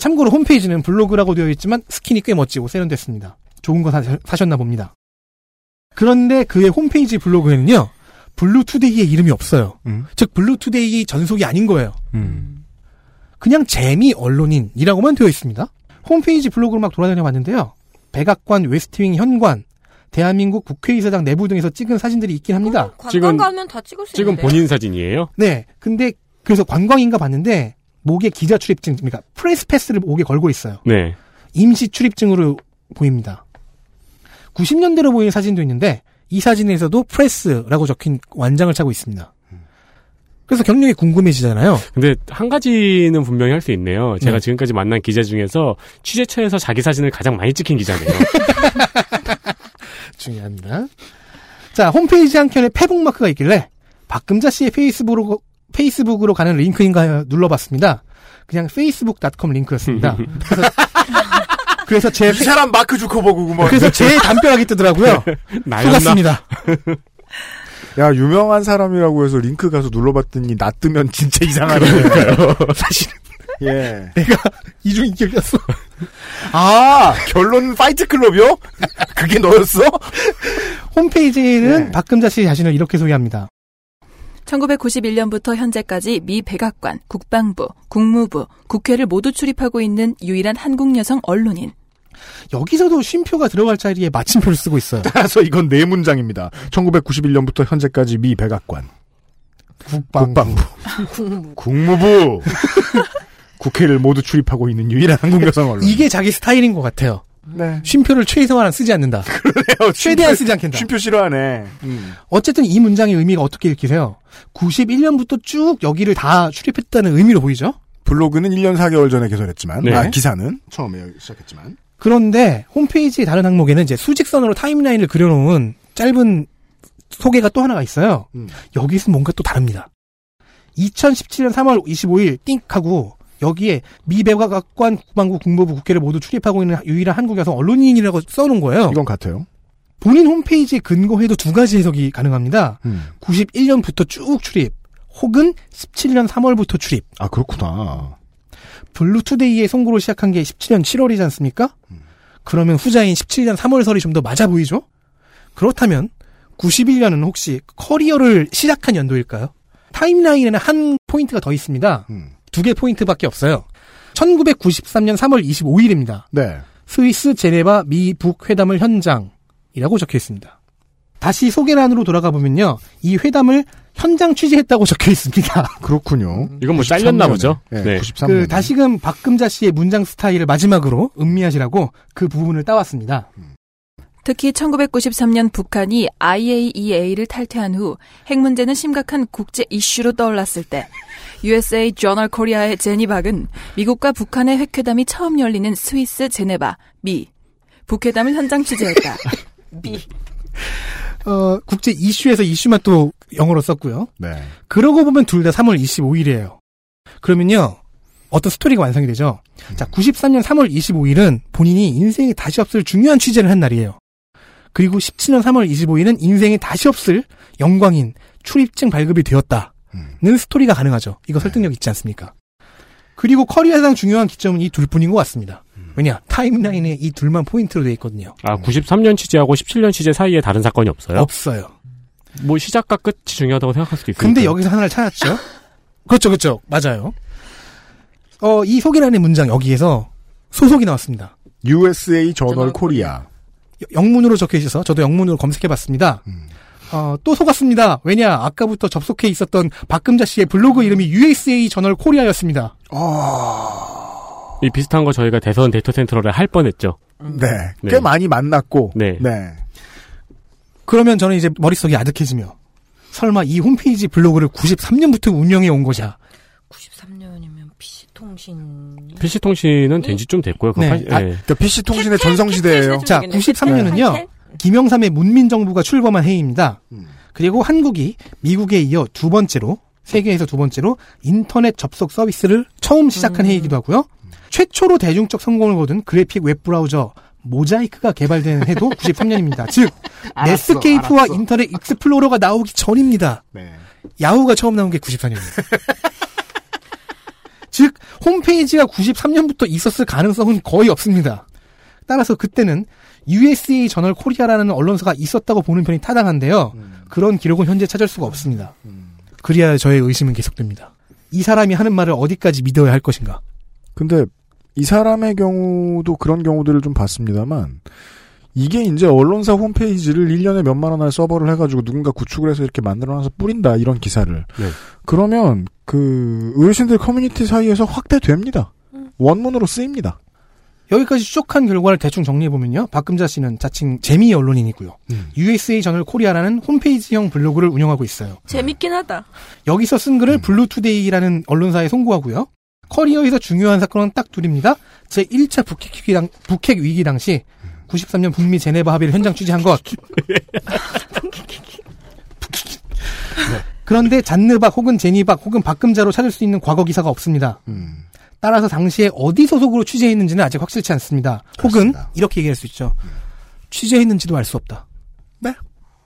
참고로 홈페이지는 블로그라고 되어 있지만 스킨이 꽤 멋지고 세련됐습니다. 좋은 거 사셨나 봅니다. 그런데 그의 홈페이지 블로그에는요. 블루투데이의 이름이 없어요. 즉 블루투데이 전속이 아닌 거예요. 그냥 재미 언론인이라고만 되어 있습니다. 홈페이지 블로그로 막 돌아다녀 봤는데요. 백악관, 웨스트윙 현관, 대한민국 국회의사당 내부 등에서 찍은 사진들이 있긴 합니다. 관광 가면 다 찍을 수 있는데. 지금 본인 사진이에요? 네. 근데 그래서 관광인가 봤는데 목에 기자 출입증, 그러니까 프레스패스를 목에 걸고 있어요. 네. 임시 출입증으로 보입니다. 90년대로 보이는 사진도 있는데 이 사진에서도 프레스라고 적힌 완장을 차고 있습니다. 그래서 경력이 궁금해지잖아요. 근데 한 가지는 분명히 할 수 있네요. 제가 지금까지 만난 기자 중에서 취재처에서 자기 사진을 가장 많이 찍힌 기자네요. 중요합니다. 자, 홈페이지 한켠에 페북 마크가 있길래 박금자 씨의 페이스북으로 가는 링크인가 눌러봤습니다. 그냥 facebook.com 링크였습니다. 그래서 제 사람 마크 주커버그구먼. 그래서 제 담벼락이 뜨더라고요. 속았습니다. 야, 유명한 사람이라고 해서 링크 가서 눌러봤더니 나 뜨면 진짜 이상하더라고요. 사실은. 예. 내가 이중인격이었어. 아, 결론은 파이트클럽이요? 그게 너였어? 홈페이지는 네. 박금자 씨 자신을 이렇게 소개합니다. 1991년부터 현재까지 미 백악관, 국방부, 국무부, 국회를 모두 출입하고 있는 유일한 한국 여성 언론인. 여기서도 쉼표가 들어갈 자리에 마침표를 쓰고 있어요. 따라서 이건 네 문장입니다. 1991년부터 현재까지 미 백악관, 국방부, 국무부, 국회를 모두 출입하고 있는 유일한 한국 여성 언론인. 이게 자기 스타일인 것 같아요. 네. 쉼표를 최소한 쓰지 않는다. 그래요. 최대한 쓰지 않겠다. 쉼표 싫어하네. 어쨌든 이 문장의 의미가 어떻게 읽히세요? 91년부터 쭉 여기를 다 출입했다는 의미로 보이죠? 블로그는 1년 4개월 전에 개설했지만, 네. 아, 기사는 처음에 시작했지만. 그런데 홈페이지 다른 항목에는 이제 수직선으로 타임라인을 그려놓은 짧은 소개가 또 하나가 있어요. 여기서 뭔가 또 다릅니다. 2017년 3월 25일 띵하고 여기에 미 백악관 국방부 국무부 국회를 모두 출입하고 있는 유일한 한국 여성 언론인이라고 써놓은 거예요. 이건 같아요. 본인 홈페이지에 근거해도 두 가지 해석이 가능합니다. 91년부터 쭉 출입 혹은 17년 3월부터 출입. 아 그렇구나. 블루투데이의 송고를 시작한 게 17년 7월이지 않습니까? 그러면 후자인 17년 3월설이 좀 더 맞아 보이죠? 그렇다면 91년은 혹시 커리어를 시작한 연도일까요? 타임라인에는 한 포인트가 더 있습니다. 두 개 포인트밖에 없어요. 1993년 3월 25일입니다. 네. 스위스 제네바 미 북회담을 현장이라고 적혀있습니다. 다시 소개란으로 돌아가 보면요. 이 회담을 현장 취재했다고 적혀있습니다. 그렇군요. 이건 뭐 잘렸나 보죠. 네, 네. 93년에. 그 다시금 박금자 씨의 문장 스타일을 마지막으로 음미하시라고 그 부분을 따왔습니다. 특히 1993년 북한이 IAEA를 탈퇴한 후 핵 문제는 심각한 국제 이슈로 떠올랐을 때 USA 저널 코리아의 제니 박은 미국과 북한의 핵회담이 처음 열리는 스위스 제네바, 미 북회담을 현장 취재했다. 미. 국제 이슈에서 이슈만 또 영어로 썼고요. 네. 그러고 보면 둘 다 3월 25일이에요. 그러면요. 어떤 스토리가 완성이 되죠. 자, 93년 3월 25일은 본인이 인생에 다시 없을 중요한 취재를 한 날이에요. 그리고 17년 3월 25일은 인생에 다시 없을 영광인 출입증 발급이 되었다는 스토리가 가능하죠. 이거 설득력 있지 않습니까? 그리고 커리어상 중요한 기점은 이 둘뿐인 것 같습니다. 왜냐? 타임라인에 이 둘만 포인트로 되어 있거든요. 아, 93년 취재하고 17년 취재 사이에 다른 사건이 없어요? 없어요. 뭐 시작과 끝이 중요하다고 생각할 수도 있으니까. 근데 여기서 하나를 찾았죠. 그렇죠, 그렇죠. 맞아요. 이 소개란의 문장 여기에서 소속이 나왔습니다. USA 저널 코리아. 영문으로 적혀 있어서 저도 영문으로 검색해봤습니다. 또 속았습니다. 왜냐 아까부터 접속해 있었던 박금자 씨의 블로그 이름이 USA 저널 코리아였습니다. 이 비슷한 거 저희가 대선 데이터 센터를 할 뻔했죠. 네, 네. 꽤 많이 만났고. 네. 네. 그러면 저는 이제 머릿속이 아득해지며 설마 이 홈페이지 블로그를 93년부터 운영해 온 것이야. 93년이면 PC통신. PC통신은 된 지 좀 됐고요. 네. 네. 아, 그러니까 PC통신의 전성시대예요. 자, 93년은요. 김영삼의 문민정부가 출범한 해입니다. 그리고 한국이 미국에 이어 두 번째로 세계에서 두 번째로 인터넷 접속 서비스를 처음 시작한 해이기도 하고요. 최초로 대중적 성공을 거둔 그래픽 웹브라우저 모자이크가 개발된 해도 93년입니다. 즉 넷스케이프와 인터넷 익스플로러가 나오기 전입니다. 네. 야후가 처음 나온 게 94년입니다. 즉 홈페이지가 93년부터 있었을 가능성은 거의 없습니다. 따라서 그때는 USA 저널 코리아라는 언론사가 있었다고 보는 편이 타당한데요. 그런 기록은 현재 찾을 수가 없습니다. 그래야 저의 의심은 계속됩니다. 이 사람이 하는 말을 어디까지 믿어야 할 것인가? 근데 이 사람의 경우도 그런 경우들을 좀 봤습니다만 이게 이제 언론사 홈페이지를 1년에 몇만 원을 서버를 해가지고 누군가 구축을 해서 이렇게 만들어놔서 뿌린다 이런 기사를. 네. 그러면 그 의료진들 커뮤니티 사이에서 확대됩니다. 원문으로 쓰입니다. 여기까지 추적한 결과를 대충 정리해보면요. 박금자 씨는 자칭 재미의 언론인이고요. USA 저널 코리아라는 홈페이지형 블로그를 운영하고 있어요. 재밌긴 하다. 여기서 쓴 글을 블루투데이라는 언론사에 송고하고요. 커리어에서 중요한 사건은 딱 둘입니다. 제1차 북핵 위기 당시 93년 북미 제네바 합의를 현장 취재한 것. 그런데 잔느박 혹은 제니박 혹은 박금자로 찾을 수 있는 과거 기사가 없습니다. 따라서 당시에 어디 소속으로 취재했는지는 아직 확실치 않습니다. 그렇습니다. 혹은 이렇게 얘기할 수 있죠. 취재했는지도 알 수 없다. 네,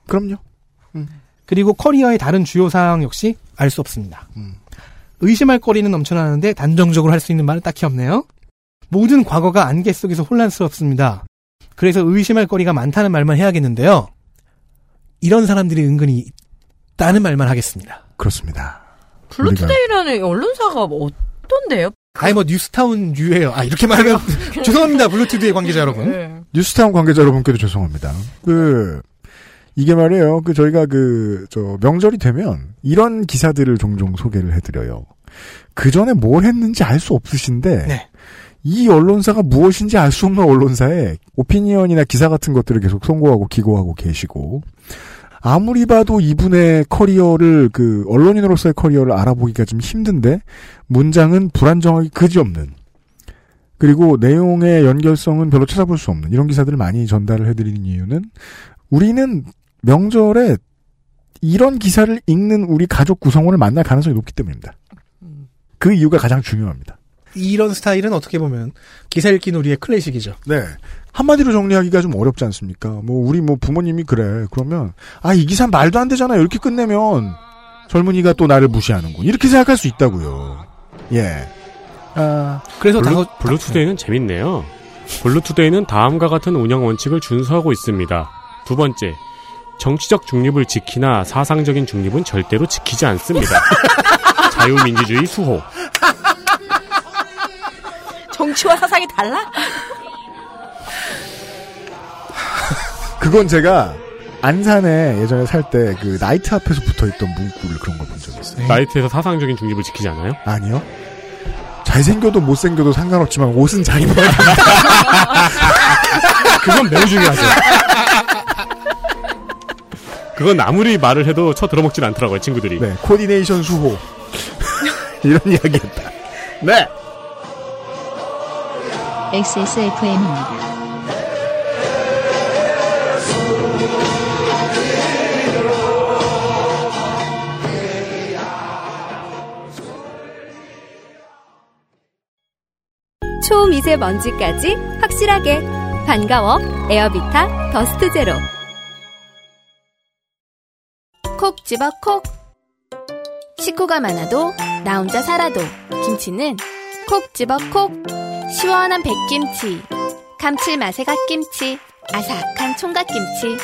그럼요. 그리고 커리어의 다른 주요 사항 역시 알 수 없습니다. 의심할 거리는 넘쳐나는데 단정적으로 할 수 있는 말은 딱히 없네요. 모든 과거가 안개 속에서 혼란스럽습니다. 그래서 의심할 거리가 많다는 말만 해야겠는데요. 이런 사람들이 은근히 있다는 말만 하겠습니다. 그렇습니다. 블루투데이라는 언론사가 어떤데요? 아니 뭐 뉴스타운 유예요. 아 이렇게 말하면 죄송합니다. 블루투데이 관계자 여러분. 네. 뉴스타운 관계자 여러분께도 죄송합니다. 이게 말이에요. 저희가 명절이 되면 이런 기사들을 종종 소개를 해드려요. 그 전에 뭘 했는지 알 수 없으신데. 네. 이 언론사가 무엇인지 알 수 없는 언론사에 오피니언이나 기사 같은 것들을 계속 송고하고 기고하고 계시고 아무리 봐도 이분의 커리어를 그 언론인으로서의 커리어를 알아보기가 좀 힘든데 문장은 불안정하기 그지없는 그리고 내용의 연결성은 별로 찾아볼 수 없는 이런 기사들을 많이 전달을 해드리는 이유는 우리는 명절에 이런 기사를 읽는 우리 가족 구성원을 만날 가능성이 높기 때문입니다. 그 이유가 가장 중요합니다. 이런 스타일은 어떻게 보면 기사 읽기는 우리의 클래식이죠. 네. 한마디로 정리하기가 좀 어렵지 않습니까? 우리 부모님이 그래. 그러면 이 기사 말도 안 되잖아요. 이렇게 끝내면 젊은이가 또 나를 무시하는군. 이렇게 생각할 수 있다고요. 예. 그래서 블루투데이는 재밌네요. 블루투데이는 다음과 같은 운영 원칙을 준수하고 있습니다. 두 번째, 정치적 중립을 지키나 사상적인 중립은 절대로 지키지 않습니다. 자유민주주의 수호. 정치와 사상이 달라? 그건 제가 안산에 예전에 살 때 그 나이트 앞에서 붙어있던 문구를 그런 걸 본 적이 있어요. 나이트에서 사상적인 중립을 지키지 않아요? 아니요. 잘생겨도 못생겨도 상관없지만 옷은 잘 입어야 됩니다. 그건 매우 중요하죠. 그건 아무리 말을 해도 쳐들어먹진 않더라고요, 친구들이. 네, 코디네이션 수호. 이런 이야기였다. 네. XSFM입니다. 초미세먼지까지 확실하게 반가워 에어비타 더스트 제로. 콕 집어 콕. 식구가 많아도 나 혼자 살아도 김치는 콕 집어 콕. 시원한 백김치, 감칠맛의 갓김치, 아삭한 총각김치.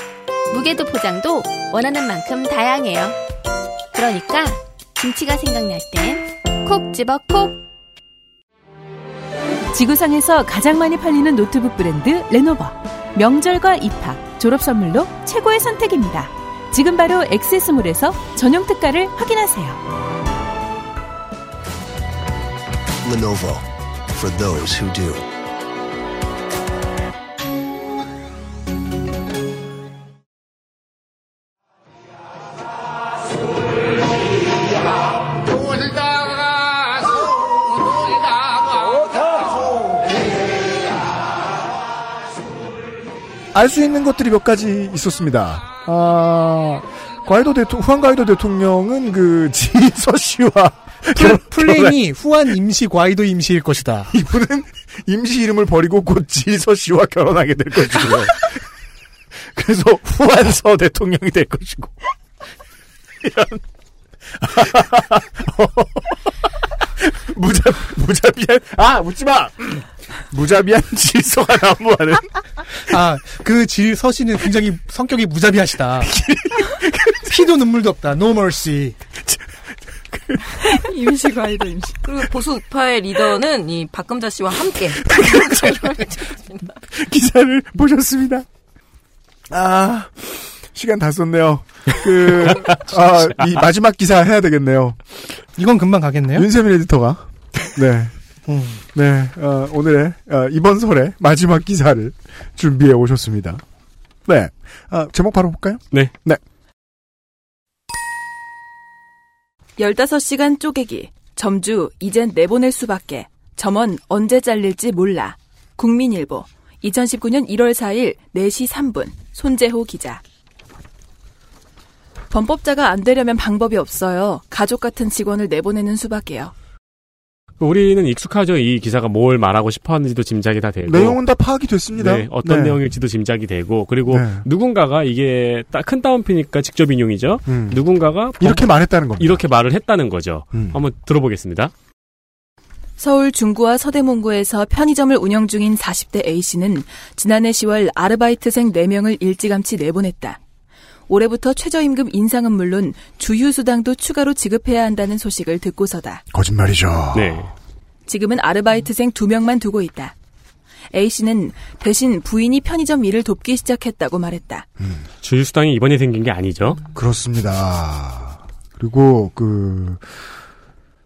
무게도 포장도 원하는 만큼 다양해요. 그러니까 김치가 생각날 땐 콕 집어 콕. 지구상에서 가장 많이 팔리는 노트북 브랜드 레노버. 명절과 입학, 졸업 선물로 최고의 선택입니다. 지금 바로 액세스몰에서 전용 특가를 확인하세요. Lenovo for those who do. 알 수 있는 것들이 몇 가지 있었습니다. 후안 과이도 대통령은 그 지서 씨와 플레인이 후안 임시 과이도 임시일 것이다. 이분은 임시 이름을 버리고 곧 지서 씨와 결혼하게 될 것이고요. 그래서 후안서 대통령이 될 것이고. 이런 무자비한 웃지마. 무자비한 질서가 난무하는. 그 질서 씨는 굉장히 성격이 무자비하시다. 피도 눈물도 없다. No mercy. 임시 과이도 임시. 그리고 보수 우파의 리더는 이 박금자 씨와 함께 기사를 보셨습니다. 시간 다 썼네요. 이 마지막 기사 해야 되겠네요. 이건 금방 가겠네요. 윤세민 에디터가. 네. 네, 오늘의, 이번 설의 마지막 기사를 준비해 오셨습니다. 네. 제목 바로 볼까요? 네. 네. 15시간 쪼개기. 점주, 이젠 내보낼 수밖에. 점원, 언제 잘릴지 몰라. 국민일보. 2019년 1월 4일 4시 3분. 손재호 기자. 범법자가 안 되려면 방법이 없어요. 가족 같은 직원을 내보내는 수밖에요. 우리는 익숙하죠. 이 기사가 뭘 말하고 싶어하는지도 짐작이 다 되고 내용은 다 파악이 됐습니다. 네, 어떤 내용일지도 짐작이 되고 그리고 누군가가 이게 큰 따옴표니까 직접 인용이죠. 누군가가 이렇게 말했다는 겁니다. 이렇게 말을 했다는 거죠. 한번 들어보겠습니다. 서울 중구와 서대문구에서 편의점을 운영 중인 40대 A씨는 지난해 10월 아르바이트생 4명을 일찌감치 내보냈다. 올해부터 최저임금 인상은 물론 주휴수당도 추가로 지급해야 한다는 소식을 듣고서다. 거짓말이죠. 네. 지금은 아르바이트생 2명만 두고 있다. A씨는 대신 부인이 편의점 일을 돕기 시작했다고 말했다. 주휴수당이 이번에 생긴 게 아니죠? 그렇습니다. 그리고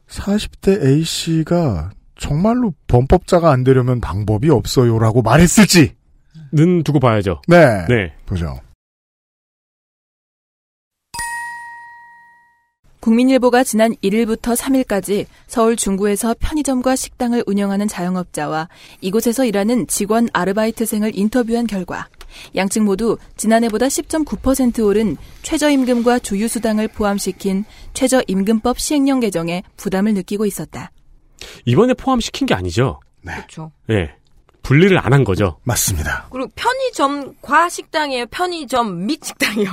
40대 A씨가 정말로 범법자가 안 되려면 방법이 없어요라고 말했을지는 두고 봐야죠. 네. 네. 보죠. 국민일보가 지난 1일부터 3일까지 서울 중구에서 편의점과 식당을 운영하는 자영업자와 이곳에서 일하는 직원 아르바이트생을 인터뷰한 결과 양측 모두 지난해보다 10.9% 오른 최저임금과 주휴수당을 포함시킨 최저임금법 시행령 개정에 부담을 느끼고 있었다. 이번에 포함시킨 게 아니죠? 네. 그렇죠. 네. 분리를 안 한 거죠? 맞습니다. 그리고 편의점과 식당이에요. 편의점 및 식당이요.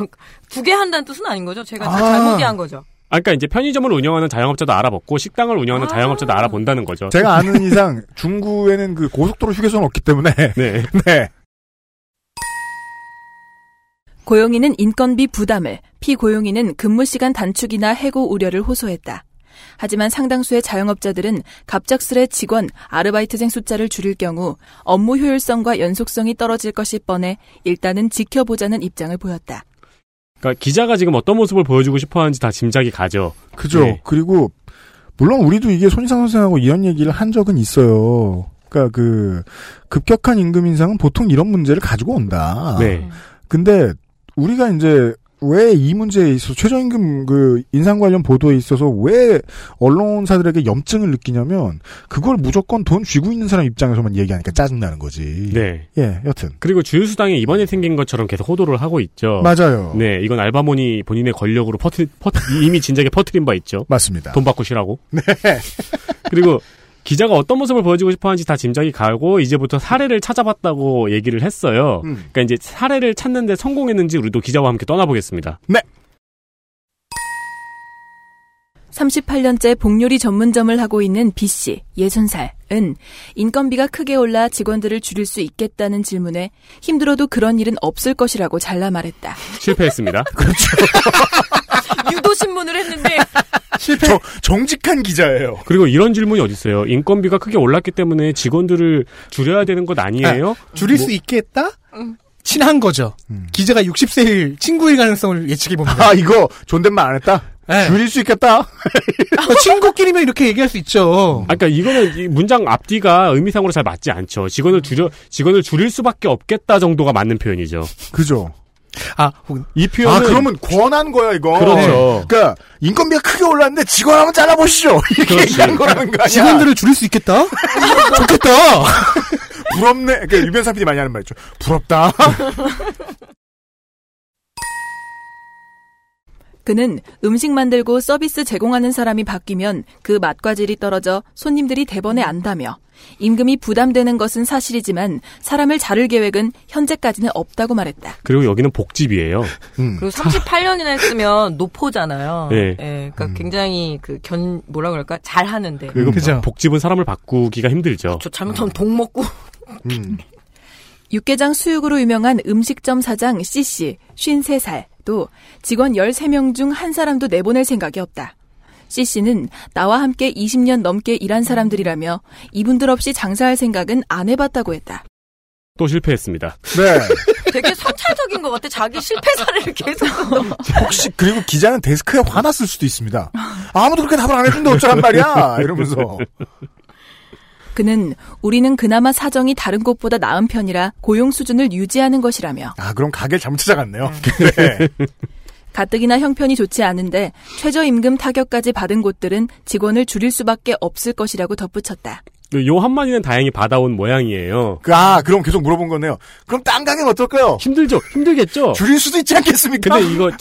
두 개 한다는 뜻은 아닌 거죠? 제가 잘못 이해한 거죠? 그러니까 이제 편의점을 운영하는 자영업자도 알아보고 식당을 운영하는 자영업자도 알아본다는 거죠. 제가 아는 이상 중구에는 그 고속도로 휴게소는 없기 때문에. 네. 네. 고용인은 인건비 부담을, 피고용인은 근무시간 단축이나 해고 우려를 호소했다. 하지만 상당수의 자영업자들은 갑작스레 직원, 아르바이트생 숫자를 줄일 경우 업무 효율성과 연속성이 떨어질 것이 뻔해 일단은 지켜보자는 입장을 보였다. 그러니까 기자가 지금 어떤 모습을 보여주고 싶어하는지 다 짐작이 가죠. 그죠. 네. 그리고 물론 우리도 이게 손희상 선생하고 이런 얘기를 한 적은 있어요. 그러니까 그 급격한 임금 인상은 보통 이런 문제를 가지고 온다. 네. 근데 우리가 이제 왜 이 문제에 있어서 최저임금 그 인상 관련 보도에 있어서 왜 언론사들에게 염증을 느끼냐면 그걸 무조건 돈 쥐고 있는 사람 입장에서만 얘기하니까 짜증나는 거지. 네. 예, 여튼. 그리고 주휴수당이 이번에 생긴 것처럼 계속 호도를 하고 있죠. 맞아요. 네, 이건 알바몬이 본인의 권력으로 이미 진작에 퍼뜨린 바 있죠. 맞습니다. 돈 받고 쉬라고. 네. 그리고 기자가 어떤 모습을 보여주고 싶어하는지 다 짐작이 가고 이제부터 사례를 찾아봤다고 얘기를 했어요. 그러니까 이제 사례를 찾는데 성공했는지 우리도 기자와 함께 떠나보겠습니다. 네. 38년째 복요리 전문점을 하고 있는 B씨, 60살은 인건비가 크게 올라 직원들을 줄일 수 있겠다는 질문에 힘들어도 그런 일은 없을 것이라고 잘라 말했다. 실패했습니다. 그렇죠. 유도신문을 했는데 실패. 정직한 기자예요. 그리고 이런 질문이 어디 있어요? 인건비가 크게 올랐기 때문에 직원들을 줄여야 되는 것 아니에요? 줄일 수 있겠다? 친한 거죠. 기자가 60세일 친구일 가능성을 예측해봅니다. 아, 이거 존댓말 안 했다? 네. 줄일 수 있겠다? 친구끼리면 이렇게 얘기할 수 있죠. 그러니까 이거는 이 문장 앞뒤가 의미상으로 잘 맞지 않죠. 직원을 줄일 수밖에 없겠다 정도가 맞는 표현이죠. 그죠. 이 표현은 그러면 권한 거야 이거. 그렇죠. 그러니까 인건비가 크게 올랐는데 직원 한번 잘라보시죠. 이렇게 얘기한 거라는 거 아니야. 직원들을 줄일 수 있겠다. 좋겠다. 부럽네. 그러니까 유변사 PD 많이 하는 말이죠. 부럽다. 그는 음식 만들고 서비스 제공하는 사람이 바뀌면 그 맛과 질이 떨어져 손님들이 대번에 안다며 임금이 부담되는 것은 사실이지만 사람을 자를 계획은 현재까지는 없다고 말했다. 그리고 여기는 복집이에요. 그리고 38년이나 했으면 노포잖아요. 네. 네, 그러니까 굉장히 뭐라 그럴까? 잘하는데. 그리고 복집은 사람을 바꾸기가 힘들죠. 그렇죠. 잘못하면 독 먹고. 육개장 수육으로 유명한 음식점 사장 C씨, 53살도 직원 13명 중 한 사람도 내보낼 생각이 없다. C씨는 나와 함께 20년 넘게 일한 사람들이라며 이분들 없이 장사할 생각은 안 해봤다고 했다. 또 실패했습니다. 네. 되게 성찰적인 것 같아. 자기 실패 사례를 계속. 혹시 그리고 기자는 데스크에 화났을 수도 있습니다. 아무도 그렇게 답을 안 해준다 어쩌란 말이야 이러면서. 그는 우리는 그나마 사정이 다른 곳보다 나은 편이라 고용 수준을 유지하는 것이라며. 그럼 가게를 잘못 찾아갔네요. 네. 가뜩이나 형편이 좋지 않은데 최저임금 타격까지 받은 곳들은 직원을 줄일 수밖에 없을 것이라고 덧붙였다. 요 한마디는 다행히 받아온 모양이에요. 그럼 계속 물어본 거네요. 그럼 딴 가게는 어떨까요? 힘들겠죠? 줄일 수도 있지 않겠습니까? 근데 이거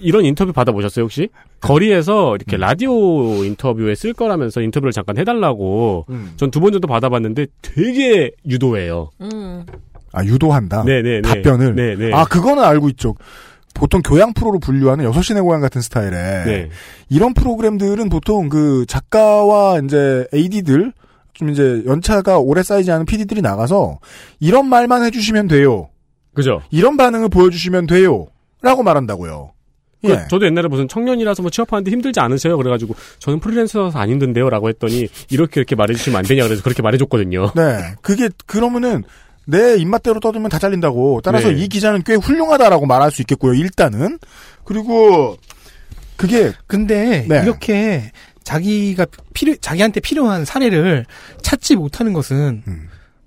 이런 인터뷰 받아보셨어요 혹시? 거리에서 이렇게 라디오 인터뷰에 쓸 거라면서 인터뷰를 잠깐 해달라고. 전 두 번 정도 받아봤는데 되게 유도해요. 유도한다? 네네네. 답변을? 네네. 그거는 알고 있죠. 보통 교양 프로로 분류하는 6시내 고향 같은 스타일에. 네. 이런 프로그램들은 보통 그 작가와 이제 AD들 좀 이제 연차가 오래 쌓이지 않은 PD들이 나가서 이런 말만 해주시면 돼요. 그죠. 이런 반응을 보여주시면 돼요. 라고 말한다고요. 예. 저도 옛날에 무슨 청년이라서 뭐 취업하는데 힘들지 않으세요? 그래가지고 저는 프리랜서라서 안 힘든데요. 라고 했더니 이렇게 말해주시면 안 되냐. 그래서 그렇게 말해줬거든요. 네. 그러면은 내 입맛대로 떠들면 다 잘린다고. 따라서 네. 이 기자는 꽤 훌륭하다라고 말할 수 있겠고요. 일단은. 그리고 근데 네. 이렇게 자기한테 필요한 사례를 찾지 못하는 것은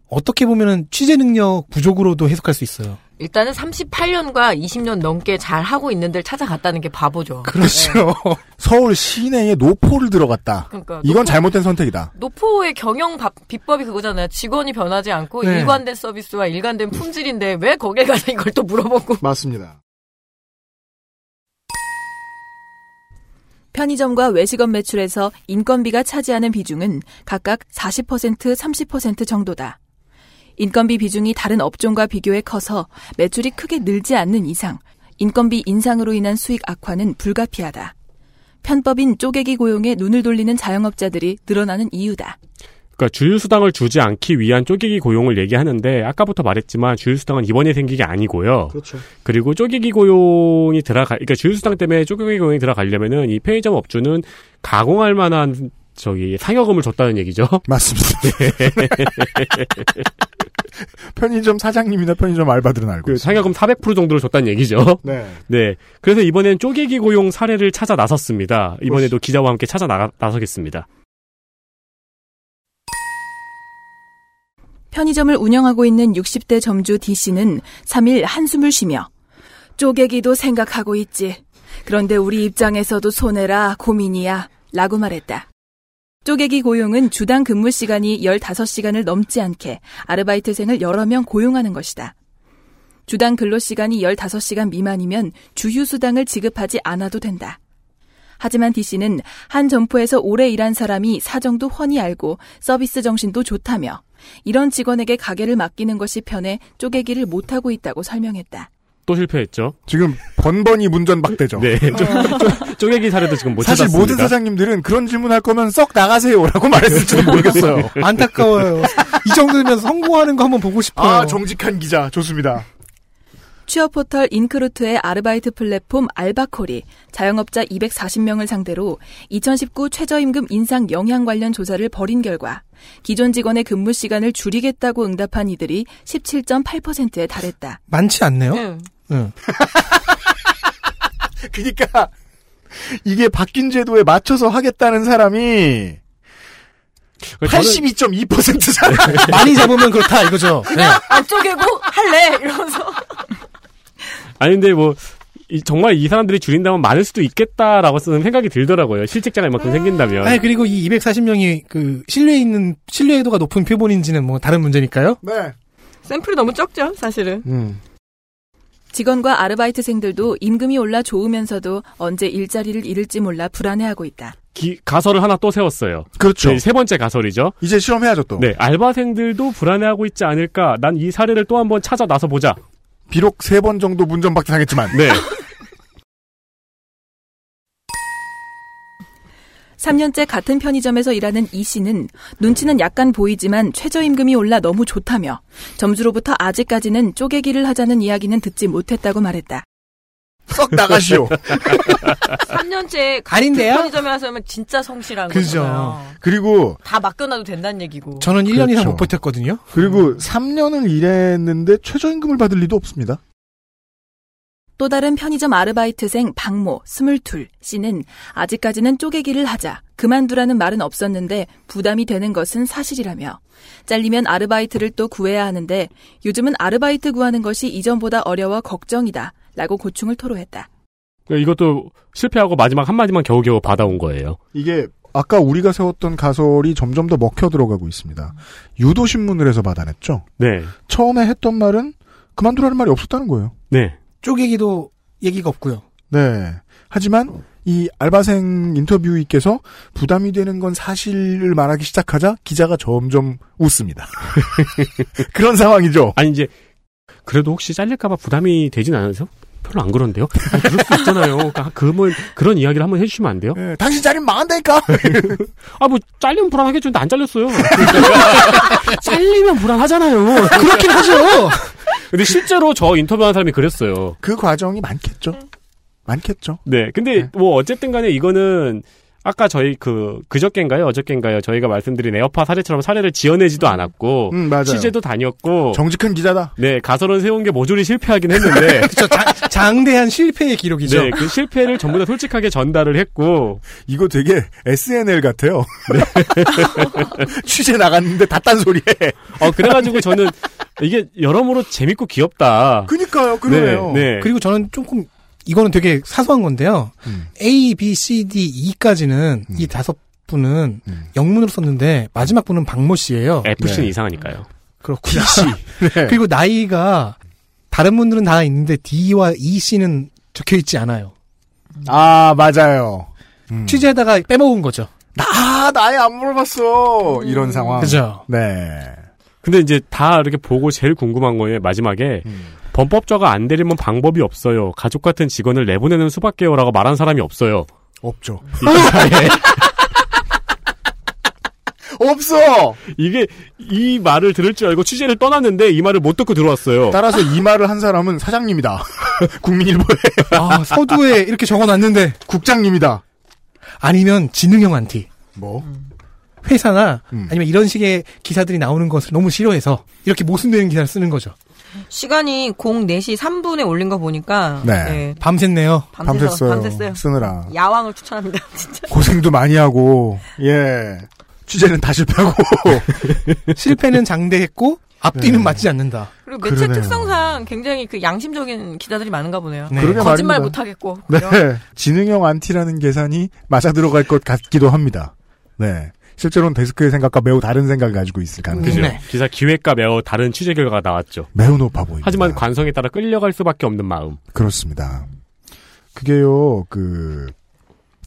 어떻게 보면은 취재 능력 부족으로도 해석할 수 있어요. 일단은 38년과 20년 넘게 잘하고 있는 데를 찾아갔다는 게 바보죠. 그렇죠. 네. 서울 시내에 노포를 들어갔다. 그러니까 이건 노포, 잘못된 선택이다. 노포의 경영 비법이 그거잖아요. 직원이 변하지 않고 네. 일관된 서비스와 일관된 품질인데 왜 거기에 가서 이걸 또 물어보고. 맞습니다. 편의점과 외식업 매출에서 인건비가 차지하는 비중은 각각 40%, 30% 정도다. 인건비 비중이 다른 업종과 비교해 커서 매출이 크게 늘지 않는 이상 인건비 인상으로 인한 수익 악화는 불가피하다. 편법인 쪼개기 고용에 눈을 돌리는 자영업자들이 늘어나는 이유다. 그러니까 주휴수당을 주지 않기 위한 쪼개기 고용을 얘기하는데 아까부터 말했지만 주휴수당은 이번에 생긴 게 아니고요. 그렇죠. 그리고 쪼개기 고용이 그러니까 주휴수당 때문에 쪼개기 고용이 들어가려면은 이 편의점 업주는 가공할 만한 상여금을 줬다는 얘기죠. 맞습니다. 편의점 사장님이나 편의점 알바들은 알고 있어요. 상여금 400% 정도를 줬다는 얘기죠. 네. 네. 그래서 이번엔 쪼개기 고용 사례를 찾아 나섰습니다. 이번에도 기자와 함께 찾아 나서겠습니다. 편의점을 운영하고 있는 60대 점주 D씨는 3일 한숨을 쉬며 쪼개기도 생각하고 있지. 그런데 우리 입장에서도 손해라 고민이야 라고 말했다. 쪼개기 고용은 주당 근무 시간이 15시간을 넘지 않게 아르바이트생을 여러 명 고용하는 것이다. 주당 근로 시간이 15시간 미만이면 주휴수당을 지급하지 않아도 된다. 하지만 D씨는 한 점포에서 오래 일한 사람이 사정도 훤히 알고 서비스 정신도 좋다며 이런 직원에게 가게를 맡기는 것이 편해 쪼개기를 못하고 있다고 설명했다. 또 실패했죠. 지금 번번이 문전박대죠. 네. 쪼개기 사례도 지금 못 찾았습니다. 사실 모든 사장님들은 그런 질문할 거면 썩 나가세요라고 말했을지도 모르겠어요. 안타까워요. 이 정도면 성공하는 거 한번 보고 싶어요. 아, 정직한 기자. 좋습니다. 취업 포털 인크루트의 아르바이트 플랫폼 알바콜이 자영업자 240명을 상대로 2019 최저임금 인상 영향 관련 조사를 벌인 결과 기존 직원의 근무 시간을 줄이겠다고 응답한 이들이 17.8%에 달했다. 많지 않네요. 응. 그러니까 이게 바뀐 제도에 맞춰서 하겠다는 사람이 82.2%잖아. 많이 잡으면 그렇다 이거죠. 그냥 네. 안 쪼개고 할래 이러면서. 아니 근데 정말 이 사람들이 줄인다면 많을 수도 있겠다라고 쓰는 생각이 들더라고요. 실직자가 이만큼 생긴다면. 아니 그리고 이 240명이 그 신뢰도가 높은 표본인지는 뭐 다른 문제니까요. 네. 샘플이 너무 적죠, 사실은. 직원과 아르바이트생들도 임금이 올라 좋으면서도 언제 일자리를 잃을지 몰라 불안해하고 있다. 가설을 하나 또 세웠어요. 그렇죠. 네, 세 번째 가설이죠. 이제 실험해야죠 또. 네, 알바생들도 불안해하고 있지 않을까. 난 이 사례를 또 한번 찾아 나서 보자. 비록 3번 정도 문전박대 당했지만. 네. 3년째 같은 편의점에서 일하는 이 씨는 눈치는 약간 보이지만 최저임금이 올라 너무 좋다며 점주로부터 아직까지는 쪼개기를 하자는 이야기는 듣지 못했다고 말했다. 썩 나가시오. 3년째 아닌데요? 편의점이라서 하면 진짜 성실한 그죠. 거잖아요. 그리고 다 맡겨놔도 된다는 얘기고. 저는 1년 그렇죠. 이상 못 버텼거든요. 그리고 3년을 일했는데 최저임금을 받을 리도 없습니다. 또 다른 편의점 아르바이트생 박모 22 씨는 아직까지는 쪼개기를 하자 그만두라는 말은 없었는데 부담이 되는 것은 사실이라며 잘리면 아르바이트를 또 구해야 하는데 요즘은 아르바이트 구하는 것이 이전보다 어려워 걱정이다. 라고 고충을 토로했다. 이것도 실패하고 마지막 한마디만 겨우겨우 받아온 거예요. 이게 아까 우리가 세웠던 가설이 점점 더 먹혀 들어가고 있습니다. 유도신문을 해서 받아냈죠. 네. 처음에 했던 말은 그만두라는 말이 없었다는 거예요. 네. 쪼개기도 얘기가 없고요. 네. 하지만 이 알바생 인터뷰이께서 부담이 되는 건 사실을 말하기 시작하자 기자가 점점 웃습니다. 그런 상황이죠. 아니 이제 그래도 혹시 잘릴까 봐 부담이 되진 않으세요? 별로 안 그런데요? 아니, 그럴 수 있잖아요. 그러니까 그런 이야기를 한번 해주시면 안 돼요? 네, 당신 자리면 망한다니까! 아, 잘리면 불안하겠죠. 근데 안 잘렸어요. 잘리면 불안하잖아요. 그렇긴 하죠! 근데 실제로 저 인터뷰한 사람이 그랬어요. 그 과정이 많겠죠? 많겠죠? 네. 근데 네. 어쨌든 간에 이거는 아까 저희 그저께인가요? 어저께인가요? 저희가 말씀드린 에어팟 사례처럼 사례를 지어내지도 않았고 취재도 다녔고 정직한 기자다. 네, 가설은 세운 게 모조리 실패하긴 했는데 그렇죠. 장대한 실패의 기록이죠. 네, 그 실패를 전부 다 솔직하게 전달을 했고 이거 되게 SNL 같아요. 네. 취재 나갔는데 다 딴소리해. 그래가지고 저는 이게 여러모로 재밌고 귀엽다. 그니까요, 그러네요. 네, 네. 그리고 저는 조금 이거는 되게 사소한 건데요. A, B, C, D, E까지는 이 다섯 분은 영문으로 썼는데 마지막 분은 박모 씨예요. F씨는 네. 이상하니까요. 그렇군요. D, C. 네. 그리고 나이가 다른 분들은 다 있는데 D와 E, C는 적혀있지 않아요. 아, 맞아요. 취재에다가 빼먹은 거죠. 나야 안 물어봤어. 이런 상황. 그죠. 네. 근데 이제 다 이렇게 보고 제일 궁금한 거예요. 마지막에 범법자가 안 되려면 방법이 없어요. 가족 같은 직원을 내보내는 수밖에요라고 말한 사람이 없어요. 없죠. 없어. 이게 이 말을 들을 줄 알고 취재를 떠났는데 이 말을 못 듣고 들어왔어요. 따라서 이 말을 한 사람은 사장님이다. 국민일보에 아, 서두에 이렇게 적어놨는데 국장님이다. 아니면 지능형 안티. 뭐? 회사나 아니면 이런 식의 기사들이 나오는 것을 너무 싫어해서 이렇게 모순되는 기사를 쓰는 거죠. 시간이 04시 3분에 올린 거 보니까 네. 네. 밤샜네요. 밤샜어요. 쓰느라. 야왕을 추천합니다. 진짜. 고생도 많이 하고 예. 취재는 다 실패하고 실패는 장대했고 앞뒤는 네. 맞지 않는다. 그리고 매체 그러네요. 특성상 굉장히 그 양심적인 기자들이 많은가 보네요. 네. 거짓말 못하겠고. 네. 지능형 안티라는 계산이 맞아 들어갈 것 같기도 합니다. 네. 실제로는 데스크의 생각과 매우 다른 생각을 가지고 있을 가능성이. 네. 기사 기획과 매우 다른 취재 결과가 나왔죠. 매우 높아 보입니다. 하지만 관성에 따라 끌려갈 수밖에 없는 마음. 그렇습니다. 그게요.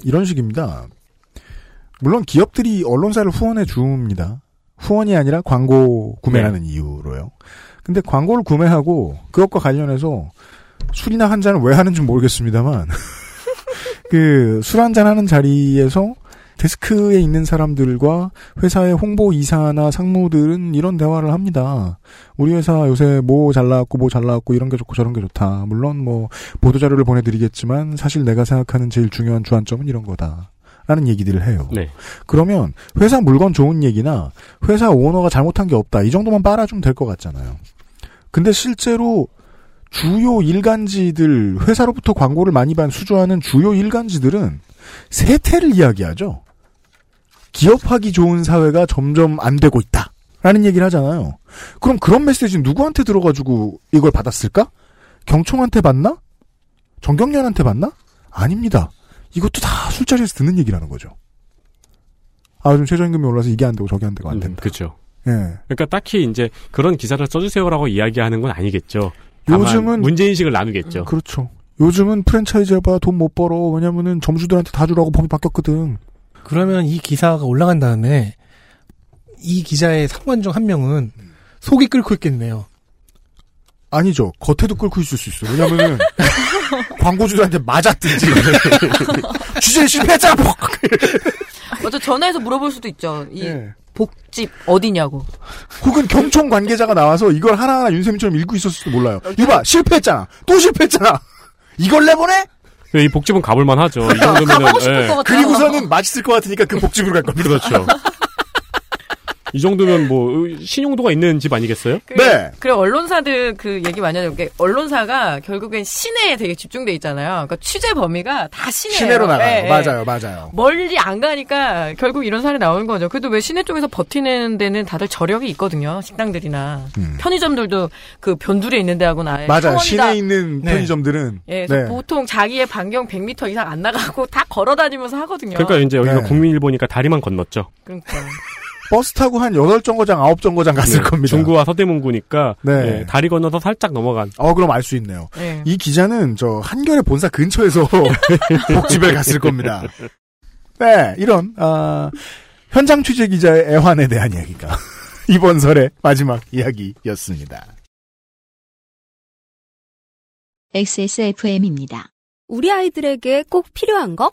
이런 식입니다. 물론 기업들이 언론사를 후원해 줍니다. 후원이 아니라 광고 구매라는 네. 이유로요. 근데 광고를 구매하고 그것과 관련해서 술이나 한 잔을 왜 하는지 모르겠습니다만 술 한 잔 하는 자리에서 데스크에 있는 사람들과 회사의 홍보 이사나 상무들은 이런 대화를 합니다. 우리 회사 요새 뭐 잘 나왔고 이런 게 좋고 저런 게 좋다. 물론 뭐 보도자료를 보내드리겠지만 사실 내가 생각하는 제일 중요한 주안점은 이런 거다. 라는 얘기들을 해요. 네. 그러면 회사 물건 좋은 얘기나 회사 오너가 잘못한 게 없다. 이 정도만 빨아주면 될 것 같잖아요. 근데 실제로 주요 일간지들 회사로부터 광고를 많이 수주하는 주요 일간지들은 세태를 이야기하죠. 기업하기 좋은 사회가 점점 안 되고 있다. 라는 얘기를 하잖아요. 그럼 그런 메시지는 누구한테 들어가지고 이걸 받았을까? 경총한테 받나? 정경련한테 받나? 아닙니다. 이것도 다 술자리에서 듣는 얘기라는 거죠. 아, 요즘 최저임금이 올라서 이게 안 되고 저게 안 되고 안 된다. 그렇죠. 예. 그러니까 딱히 이제 그런 기사를 써주세요라고 이야기하는 건 아니겠죠. 요즘은 문제인식을 나누겠죠. 그렇죠. 요즘은 프랜차이즈 해봐 돈 못 벌어. 왜냐면은 점주들한테 다 주라고 법이 바뀌었거든. 그러면 이 기사가 올라간 다음에 이 기자의 상관 중 한 명은 속이 끓고 있겠네요. 아니죠. 겉에도 끓고 있을 수 있어요. 왜냐면은 광고주들한테 맞았든지 취재 실패했잖아. 맞아. 전화해서 물어볼 수도 있죠. 이 네. 복집 어디냐고. 혹은 경총 관계자가 나와서 이걸 하나하나 윤세민처럼 읽고 있었을지도 몰라요. 이봐 실패했잖아. 또 실패했잖아. 이걸 내보내? 이 복집은 가볼만 하죠. 이 정도면은. 네. 그리고서는 맛있을 것 같으니까 그 복집으로 갈 겁니다. 그렇죠. 이 정도면 뭐 신용도가 있는 집 아니겠어요? 네. 그래 언론사들 얘기 많이 하죠. 언론사가 결국엔 시내에 되게 집중돼 있잖아요. 그러니까 취재 범위가 다 시내로 나가요. 네. 맞아요. 멀리 안 가니까 결국 이런 사례 나오는 거죠. 그래도 왜 시내 쪽에서 버티는 데는 다들 저력이 있거든요. 식당들이나 편의점들도 그 변두리에 있는 데하고는 아예 맞아요. 시내에 있는 네. 편의점들은 예, 네. 보통 자기의 반경 100m 이상 안 나가고 다 걸어 다니면서 하거든요. 그러니까 이제 여기가 네. 국민일보니까 다리만 건넜죠. 그러니까. 버스 타고 한 8정거장, 9정거장 갔을 네, 겁니다. 중구와 서대문구니까 네. 네, 다리 건너서 살짝 넘어간. 그럼 알 수 있네요. 네. 이 기자는 한겨레 본사 근처에서 복집에 갔을 겁니다. 네, 이런 현장 취재 기자의 애환에 대한 이야기가 이번 설의 마지막 이야기였습니다. XSFM입니다. 우리 아이들에게 꼭 필요한 거?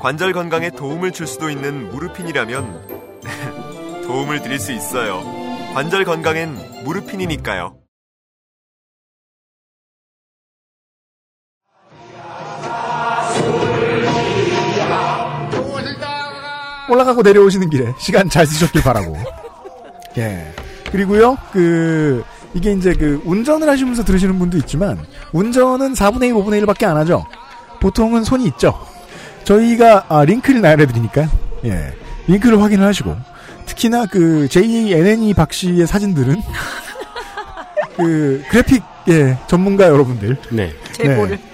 관절 건강에 도움을 줄 수도 있는 무르핀이라면 도움을 드릴 수 있어요. 관절 건강엔 무르핀이니까요. 올라가고 내려오시는 길에 시간 잘 쓰셨길 바라고. 예. 그리고요, 이게 이제 운전을 하시면서 들으시는 분도 있지만, 운전은 4분의 1, 5분의 1밖에 안 하죠. 보통은 손이 있죠. 저희가, 링크를 나열해드리니까요. 예. 링크를 확인을 하시고, 특히나 JNE 박 씨의 사진들은, 그래픽, 예, 전문가 여러분들. 네. 제보를. 네.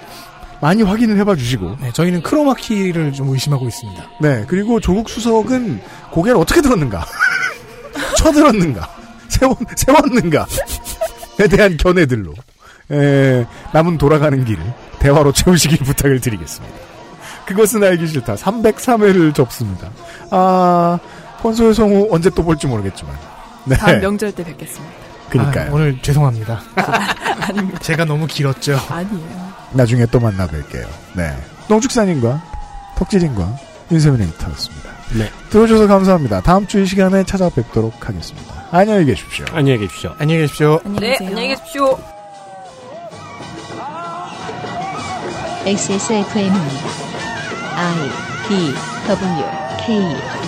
많이 확인을 해봐 주시고. 네, 저희는 크로마키를 좀 의심하고 있습니다. 네, 그리고 조국 수석은 고개를 어떻게 들었는가, 쳐들었는가, 세웠는가에 대한 견해들로 남은 돌아가는 길을 대화로 채우시길 부탁을 드리겠습니다. 그것은 알기 싫다. 303회를 접습니다. 권소혜 성우 언제 또 볼지 모르겠지만. 네. 다음 명절 때 뵙겠습니다. 그러니까요. 오늘 죄송합니다. 아닙니다. 제가 너무 길었죠. 아니에요. 나중에 또 만나 뵐게요. 네. 농축산인과 덕질인과 윤세민 에디터였습니다. 네. 들어주셔서 감사합니다. 다음 주 이 시간에 찾아뵙도록 하겠습니다. 안녕히 계십시오. 안녕히 계십시오. 안녕히 계십시오. 네, 안녕히 계십시오. XSFM입니다. I, D, W, K